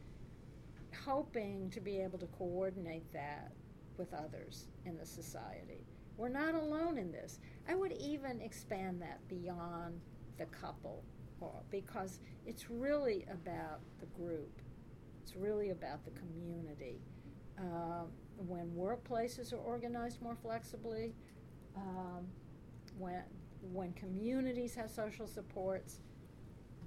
hoping to be able to coordinate that with others in the society. We're not alone in this. I would even expand that beyond the couple, because it's really about the group. It's really about the community. When workplaces are organized more flexibly, when communities have social supports,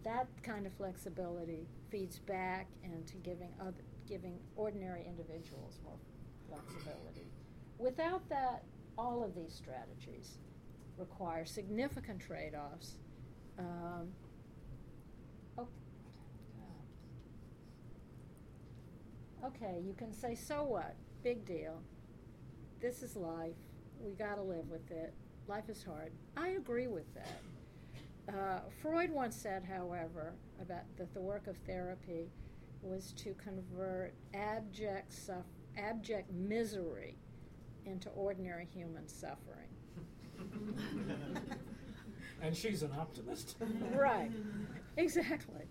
that kind of flexibility feeds back into giving ordinary individuals more flexibility. Without that, all of these strategies require significant trade-offs. Okay, you can say, so what? Big deal. This is life. We got to live with it. Life is hard. I agree with that. Freud once said, however, about that the work of therapy was to convert abject misery into ordinary human suffering. And she's an optimist. Right. Exactly.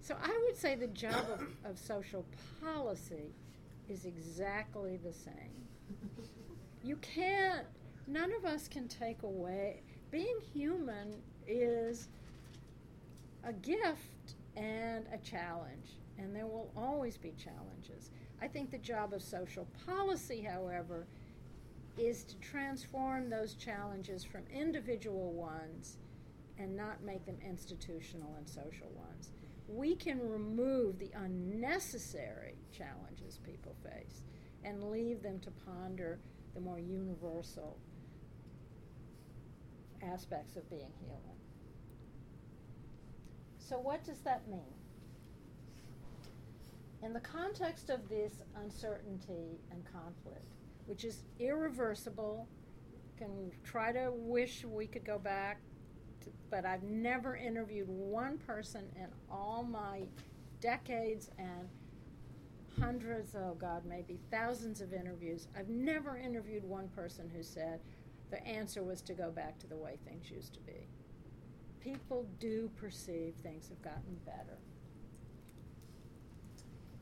So I would say the job of social policy is exactly the same. None of us can take away. Being human is a gift and a challenge, and there will always be challenges. I think the job of social policy, however, is to transform those challenges from individual ones and not make them institutional and social ones. We can remove the unnecessary challenges people face and leave them to ponder the more universal aspects of being human. So what does that mean? In the context of this uncertainty and conflict, which is irreversible, can try to wish we could go back, but I've never interviewed one person in all my decades and hundreds, maybe thousands of interviews. I've never interviewed one person who said the answer was to go back to the way things used to be. People do perceive things have gotten better.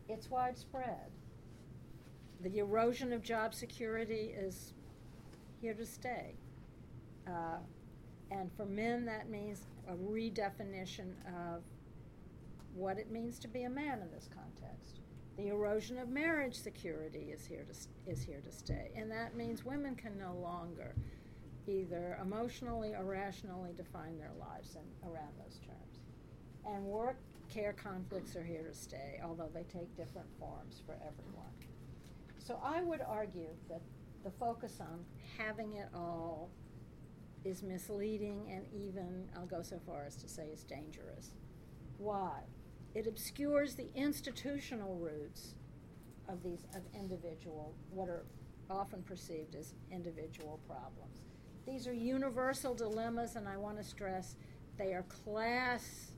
It's widespread. The erosion of job security is here to stay. And for men, that means a redefinition of what it means to be a man in this context. The erosion of marriage security is here to stay, and that means women can no longer either emotionally or rationally define their lives around those terms. And work-care conflicts are here to stay, although they take different forms for everyone. So I would argue that the focus on having it all is misleading and even, I'll go so far as to say, is dangerous. Why? It obscures the institutional roots of individual, what are often perceived as individual problems. These are universal dilemmas, and I want to stress they are class,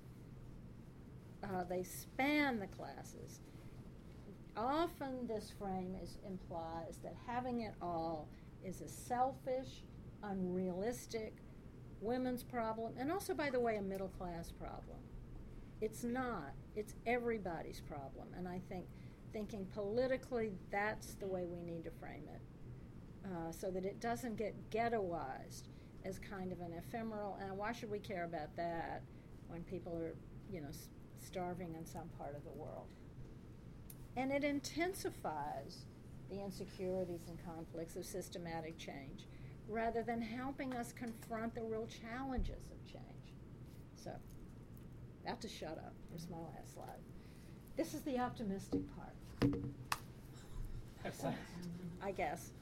they span the classes. Often this frame implies that having it all is a selfish, unrealistic women's problem, and also, by the way, a middle class problem. It's not. It's everybody's problem, and I think thinking politically, that's the way we need to frame it, so that it doesn't get ghettoized as kind of an ephemeral, and why should we care about that when people are, you know, starving in some part of the world? And it intensifies the insecurities and conflicts of systematic change rather than helping us confront the real challenges of change. So, about to shut up. Here's my last slide. This is the optimistic part, I guess.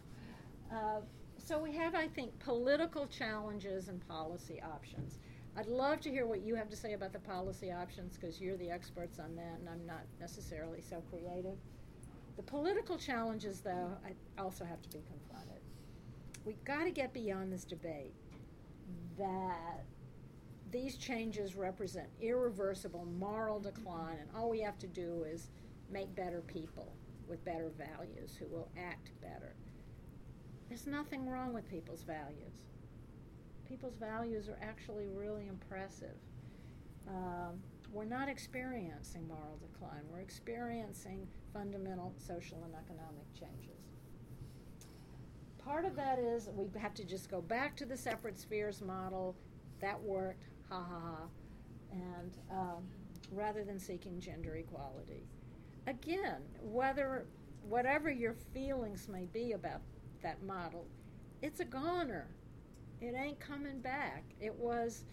So we have, I think, political challenges and policy options. I'd love to hear what you have to say about the policy options, because you're the experts on that, and I'm not necessarily so creative. The political challenges, though, I also have to be confronted. We've got to get beyond this debate that these changes represent irreversible moral decline, and all we have to do is make better people with better values who will act better. There's nothing wrong with people's values. People's values are actually really impressive. We're not experiencing moral decline. We're experiencing fundamental social and economic changes. Part of that is we have to just go back to the separate spheres model. That worked, ha ha ha, and rather than seeking gender equality. Again, whatever your feelings may be about that model, it's a goner. It ain't coming back. It was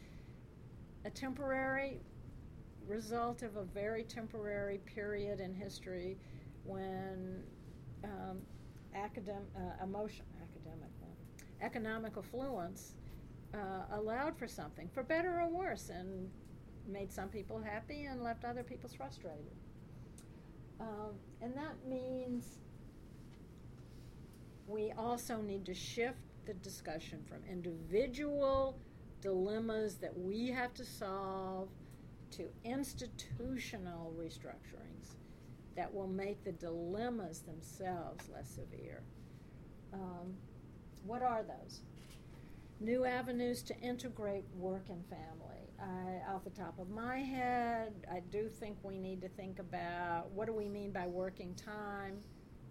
a temporary result of a very temporary period in history when economic affluence allowed for something, for better or worse, and made some people happy and left other people frustrated. And that means we also need to shift the discussion from individual dilemmas that we have to solve to institutional restructurings that will make the dilemmas themselves less severe. What are those? New avenues to integrate work and family. Off the top of my head, I do think we need to think about what do we mean by working time,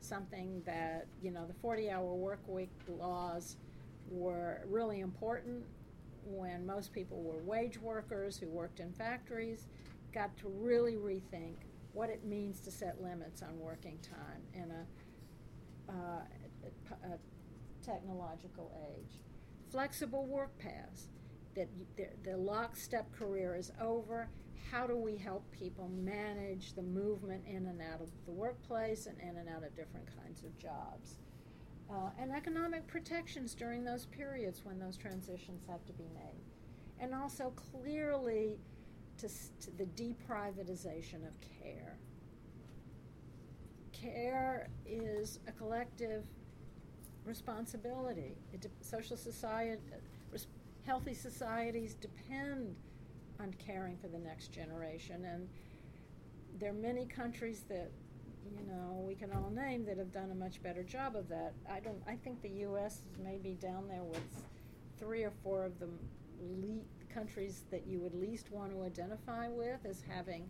something that, you know, the 40-hour work week laws were really important when most people were wage workers who worked in factories, got to really rethink what it means to set limits on working time in a technological age. Flexible work paths, that the lockstep career is over. How do we help people manage the movement in and out of the workplace and in and out of different kinds of jobs? And economic protections during those periods when those transitions have to be made. And also clearly to the deprivatization of care. Care is a collective responsibility. Healthy societies depend on caring for the next generation, and there are many countries that, you know, we can all name that have done a much better job of that. I think the U.S. is maybe down there with 3 or 4 of the countries that you would least want to identify with as having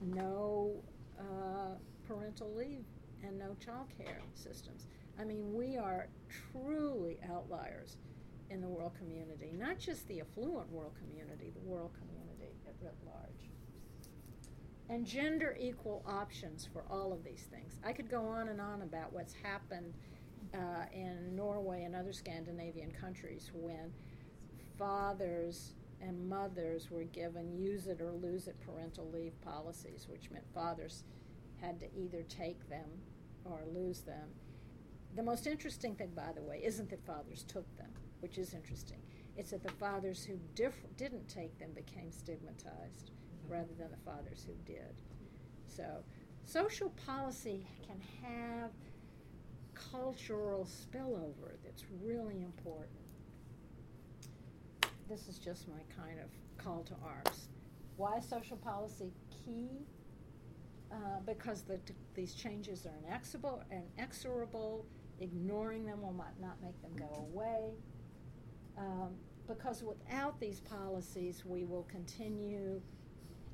no parental leave and no child care systems. I mean, we are truly outliers in the world community, not just the affluent world community, the world community at large. And gender equal options for all of these things. I could go on and on about what's happened in Norway and other Scandinavian countries when fathers and mothers were given use it or lose it parental leave policies, which meant fathers had to either take them or lose them. The most interesting thing, by the way, isn't that fathers took them, which is interesting. It's that the fathers who didn't take them became stigmatized rather than the fathers who did. So social policy can have cultural spillover that's really important. this is just my kind of call to arms. Why is social policy key? Because these changes are inexorable. Ignoring them will not make them go away. Because without these policies, we will continue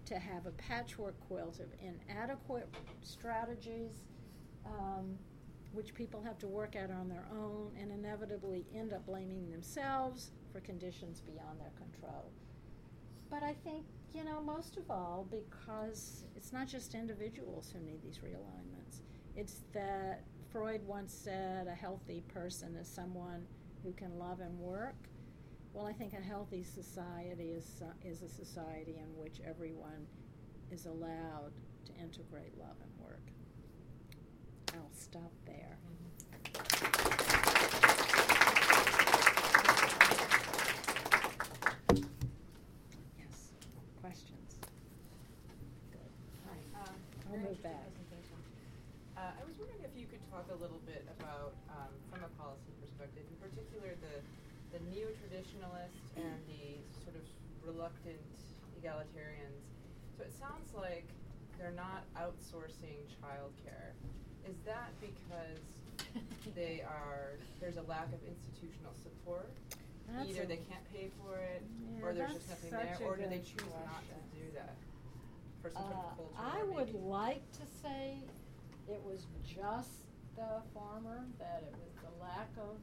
to have a patchwork quilt of inadequate strategies, which people have to work out on their own, and inevitably end up blaming themselves for conditions beyond their control. But I think, most of all, because it's not just individuals who need these realignments. It's that Freud once said a healthy person is someone who can love and work. Well, I think a healthy society is a society in which everyone is allowed to integrate love and work. I'll stop there. Mm-hmm. Yes, questions? Good. Hi. I'll move back. I was wondering if you could talk a little bit about, from a policy perspective, in particular the neo-traditionalist and the sort of reluctant egalitarians. So it sounds like they're not outsourcing childcare. Is that because there's a lack of institutional support? Either they can't pay for it, or there's just nothing there, or do they choose not to do that for some sort of culture? I would like to say it was just the former, that it was the lack of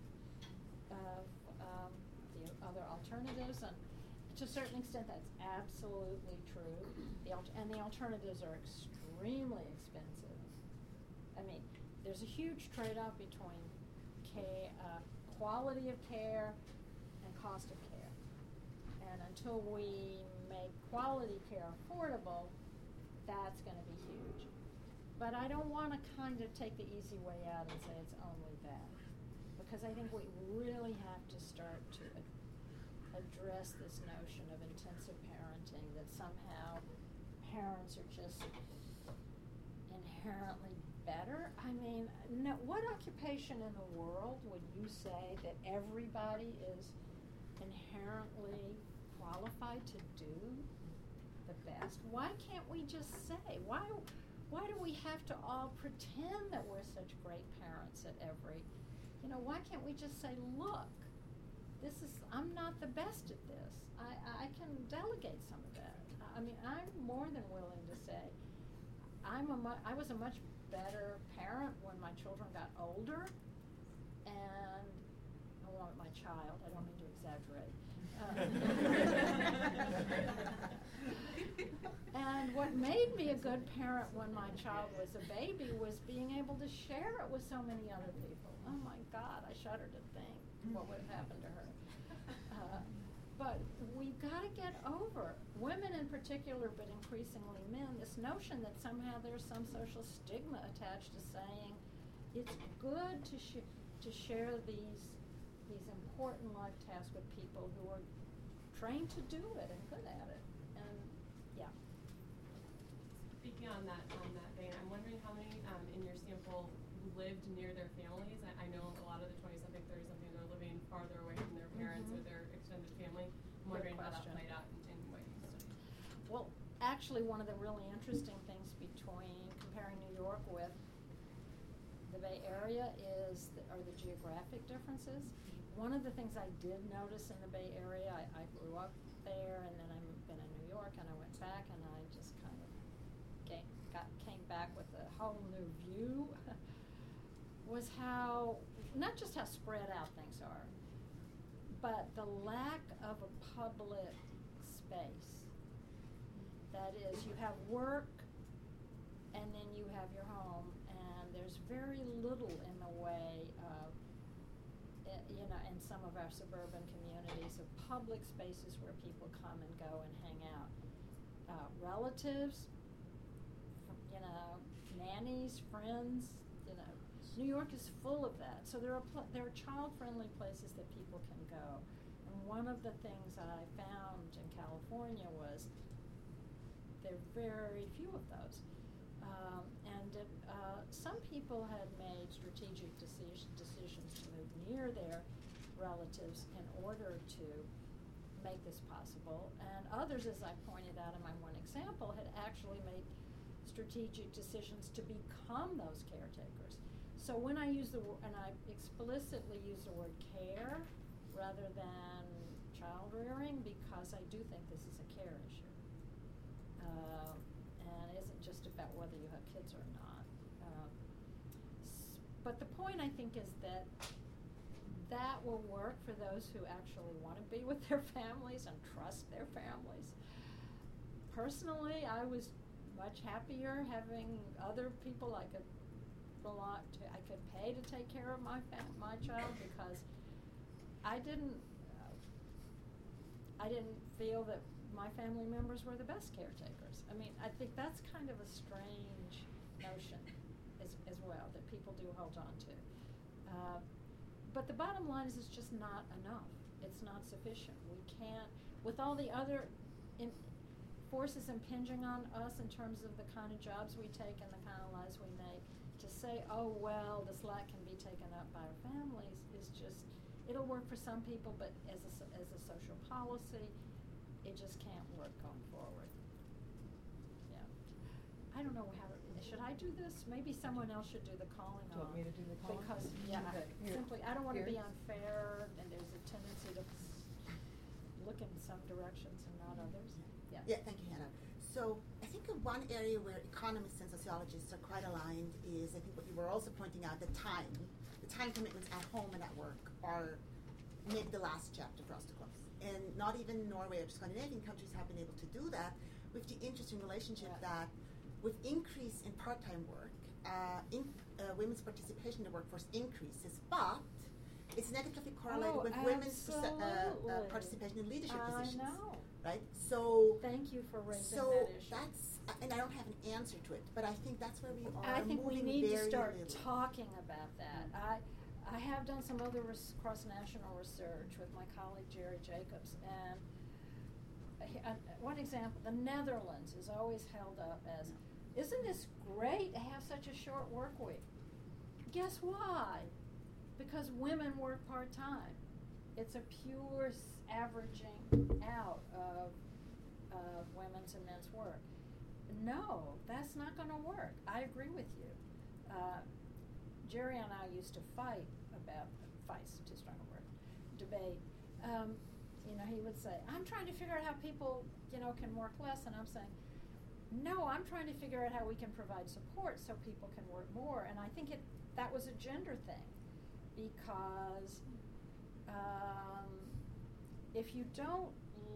the other alternatives, and to a certain extent that's absolutely true. And the alternatives are extremely expensive. I mean, there's a huge trade-off between quality of care and cost of care. And until we make quality care affordable, that's going to be huge. But I don't want to kind of take the easy way out and say it's only that, because I think we really have to start to address this notion of intensive parenting, that somehow parents are just inherently better. I mean, what occupation in the world would you say that everybody is inherently qualified to do the best? Why can't we just say? Why do we have to all pretend that we're such great parents at every? Why can't we just say, look, I'm not the best at this. I can delegate some of that. I mean, I'm more than willing to say, I was a much better parent when my children got older, and I don't mean to exaggerate. And what made me a good parent when my child was a baby was being able to share it with so many other people. Oh my God, I shudder to think what would have happened to her. But we've got to get over, women in particular, but increasingly men, this notion that somehow there's some social stigma attached to saying it's good to share these important life tasks with people who are trained to do it and good at it. And yeah. Speaking on that vein, I'm wondering how many in your sample lived near their families. I know a lot of the 20-something, 30-something are living farther away from their parents or their extended family. I'm wondering how that played out in what you studied. Well, actually, one of the really interesting things between comparing New York with the Bay Area are the geographic differences. One of the things I did notice in the Bay Area, I grew up there, and then I've been in New York, and I went back, and I just kind of came back with a whole new view. Was not just how spread out things are, but the lack of a public space. That is, you have work and then you have your home, and there's very little in the way of, in some of our suburban communities, of public spaces where people come and go and hang out. Relatives, nannies, friends, New York is full of that. So there are child-friendly places that people can go. And one of the things that I found in California was there are very few of those. And some people had made strategic decisions to move near their relatives in order to make this possible. And others, as I pointed out in my one example, had actually made strategic decisions to become those caretakers. So when I use the word, and I explicitly use the word care rather than child rearing, because I do think this is a care issue. And it isn't just about whether you have kids or not. But the point, I think, is that that will work for those who actually want to be with their families and trust their families. Personally, I was much happier having other people I could belong to, I could pay to take care of my child, because I didn't feel that my family members were the best caretakers. I mean, I think that's kind of a strange notion as well that people do hold on to. But the bottom line is it's just not enough. It's not sufficient. We can't, with all the other forces impinging on us in terms of the kind of jobs we take and the kind of lives we make, to say, oh, well, the slack can be taken up by our families is just, it'll work for some people, but as a social policy, it just can't work going forward. Yeah. I don't know how to, should I do this? Maybe someone else should do the calling. Do you want me to do the calling? Because, yeah, I don't want to be unfair, and there's a tendency to look in some directions and not others. Yeah. Yeah, thank you, Hannah. So I think one area where economists and sociologists are quite aligned is, I think what you were also pointing out, the time commitments at home and at work are maybe the last chapter for us to close. And not even Norway or Scandinavian countries have been able to do that, with the interesting relationship that with increase in part-time work, women's participation in the workforce increases, but it's negatively correlated with women's participation in leadership positions. I know. Right? So thank you for raising that issue. That's, and I don't have an answer to it, but I think that's where we are. I think we need to start talking about that. I have done some other cross-national research with my colleague Jerry Jacobs, and one example, the Netherlands is always held up as, isn't this great to have such a short work week? Guess why? Because women work part-time. It's a pure averaging out of women's and men's work. No, that's not going to work. I agree with you. Jerry and I used to fight, too strong a word, debate. He would say, I'm trying to figure out how people, can work less. And I'm saying, no, I'm trying to figure out how we can provide support so people can work more. And I think that was a gender thing, because if you don't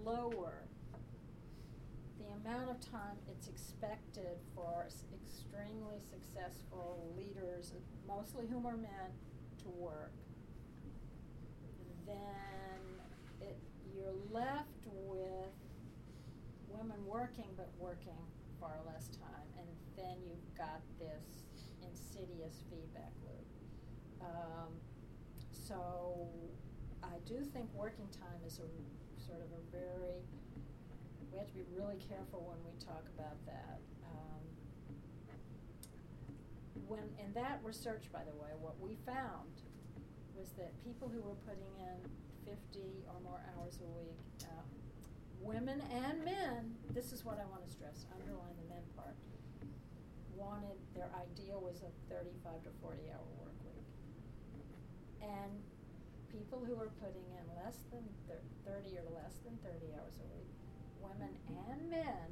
lower the amount of time it's expected for extremely successful leaders, mostly whom are men, to work, then you're left with women working, but working far less time, and then you've got this insidious feedback loop. So I do think working time is a sort of a very, we have to be really careful when we talk about that. When in that research, by the way, what we found was that people who were putting in 50 or more hours a week, women and men, this is what I want to stress, underline the men part, wanted, their ideal was a 35 to 40 hour work week. And people who are putting in less than 30 or less than 30 hours a week, women and men,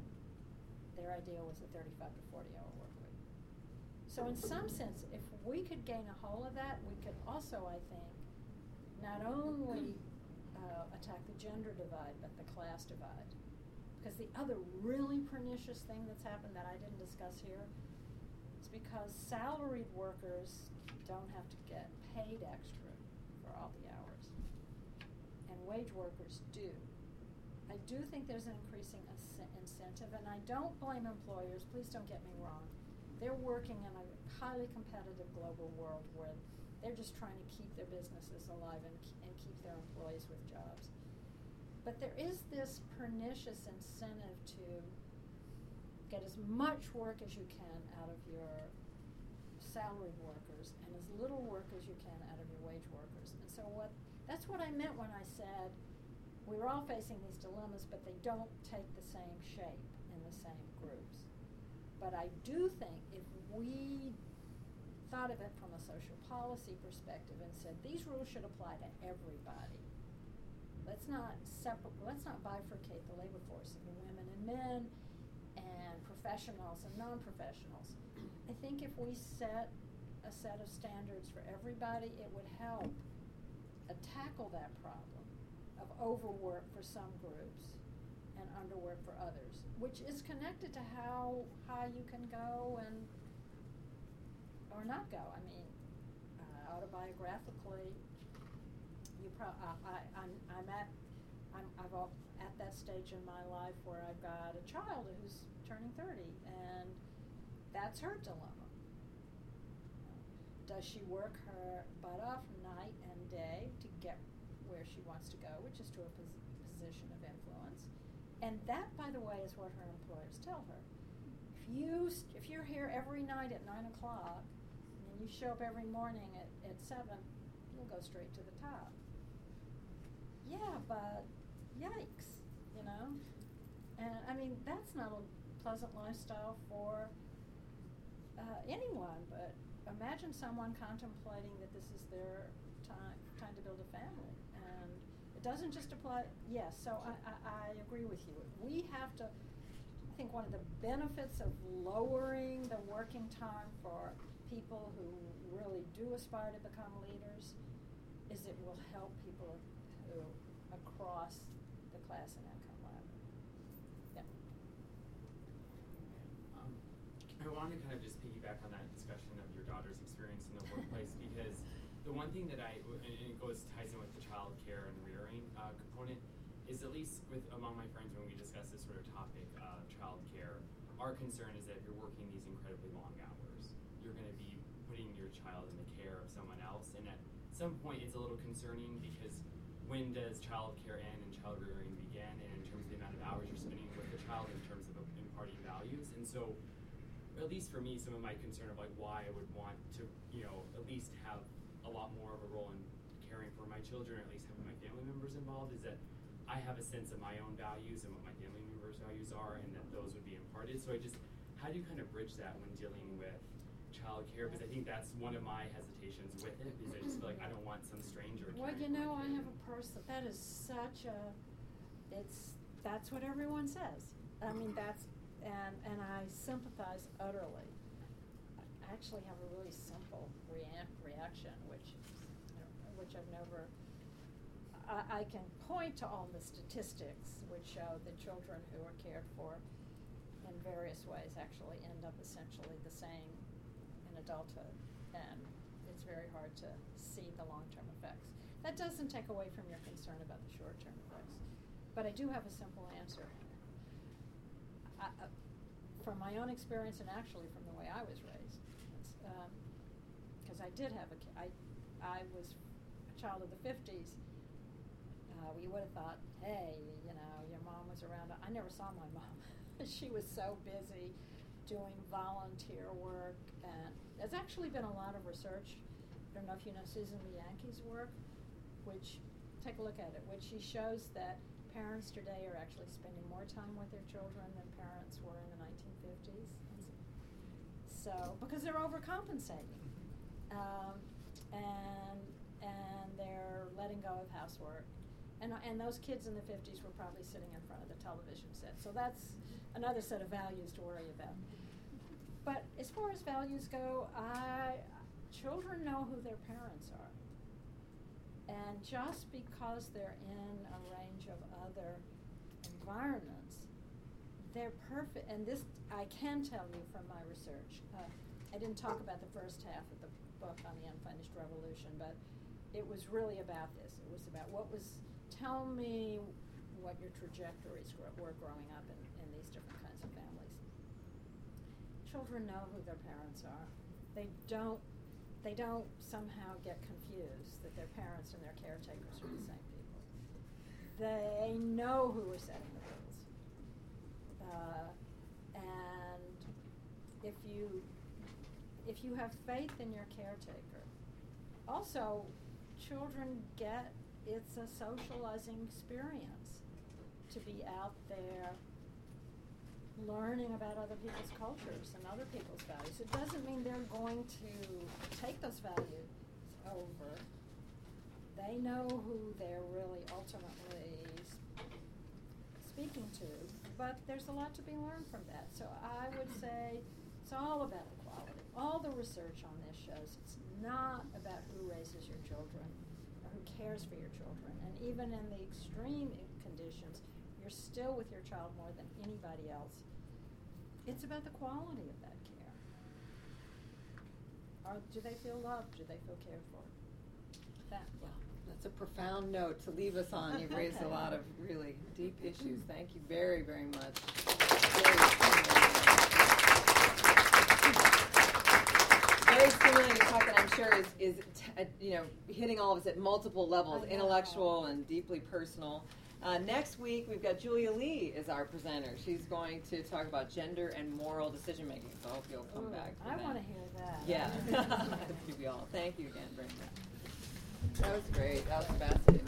their ideal was a 35 to 40 hour work week. So in some sense, if we could gain a hold of that, we could also, I think, not only attack the gender divide, but the class divide. Because the other really pernicious thing that's happened that I didn't discuss here is because salaried workers don't have to get paid extra for all the hours, and wage workers do. I do think there's an increasing incentive, and I don't blame employers, please don't get me wrong. They're working in a highly competitive global world where they're just trying to keep their businesses alive and keep their employees with jobs. But there is this pernicious incentive to get as much work as you can out of your salaried workers and as little work as you can out of your wage workers. And so that's what I meant when I said we're all facing these dilemmas, but they don't take the same shape in the same groups. But I do think if we thought of it from a social policy perspective and said these rules should apply to everybody, let's not bifurcate the labor force into women and men and professionals and non-professionals. I think if we set a set of standards for everybody, it would help tackle that problem of overwork for some groups and underwork for others, which is connected to how high you can go and or not go. I mean, autobiographically, I'm at that stage in my life where I've got a child who's turning 30, and that's her dilemma. Does she work her butt off night and day to get where she wants to go, which is to a position of influence? And that, by the way, is what her employers tell her. If you're here every night at 9 o'clock and you show up every morning at 7, you'll go straight to the top. Yeah, but yikes, you know? And I mean, that's not a pleasant lifestyle for anyone, but imagine someone contemplating that this is their time to build a family. And it doesn't just apply, yes, so I agree with you. We have to, I think one of the benefits of lowering the working time for people who really do aspire to become leaders is it will help people who across the class and income level. Yeah. I want to kind of just piggyback on that discussion of your daughter's experience in the workplace, because the one thing that and it ties in with the child care and rearing component, is at least among my friends when we discuss this sort of topic of child care, our concern is that if you're working these incredibly long hours, you're going to be putting your child in the care of someone else. And at some point, it's a little concerning because when does child care end and child rearing begin? And in terms of the amount of hours you're spending with the child in terms of imparting values. And so, at least for me, some of my concern of like why I would want to, you know, at least have a lot more of a role in caring for my children, or at least having my family members involved, is that I have a sense of my own values and what my family members' values are, and that those would be imparted. So I just, how do you kind of bridge that when dealing with child care? Because I think that's one of my hesitations with it, because I just feel like I don't want some stranger. Well, you know, I have a person, that is such a, that's what everyone says. I mean, that's, and I sympathize utterly. I actually have a really simple reaction, which I've never. I can point to all the statistics which show that children who are cared for in various ways actually end up essentially the same in adulthood, and it's very hard to see the long-term effects. That doesn't take away from your concern about the short-term effects, but I do have a simple answer. From my own experience and actually from the way I was raised, because I did have I was a child of the 50s. You would have thought, hey, you know, your mom was around. I never saw my mom. She was so busy doing volunteer work. And there's actually been a lot of research. I don't know if you know Susan Bianchi's work, which, take a look at it, which she shows that parents today are actually spending more time with their children than parents were in the 1950s. So, because they're overcompensating. And they're letting go of housework. And those kids in the 50s were probably sitting in front of the television set. So that's another set of values to worry about. But as far as values go, children know who their parents are. And just because they're in a range of other environments, they're perfect. And this, I can tell you from my research. I didn't talk about the first half of the book on the Unfinished Revolution, but it was really about this. It was about tell me what your trajectories were growing up in these different kinds of families. Children know who their parents are. They don't somehow get confused that their parents and their caretakers are the same people. They know who are setting the rules. And if you have faith in your caretaker, also children get it's a socializing experience to be out there learning about other people's cultures and other people's values. It doesn't mean they're going to take those values over. They know who they're really ultimately speaking to, but there's a lot to be learned from that. So I would say it's all about equality. All the research on this shows it's not about who raises your children or who cares for your children. And even in the extreme conditions, you're still with your child more than anybody else. It's about the quality of that care. Or do they feel loved? Do they feel cared for? That. Yeah. That's a profound note to leave us on. You've raised a lot of really deep issues. Thank you very, very much. Very stimulating talk, and I'm sure is hitting all of us at multiple levels, intellectual and deeply personal. Next week, we've got Julia Lee as our presenter. She's going to talk about gender and moral decision making. So I hope you'll come back. I want to hear that. Yeah. Thank you all. Thank you again very much. That was great. That was fascinating.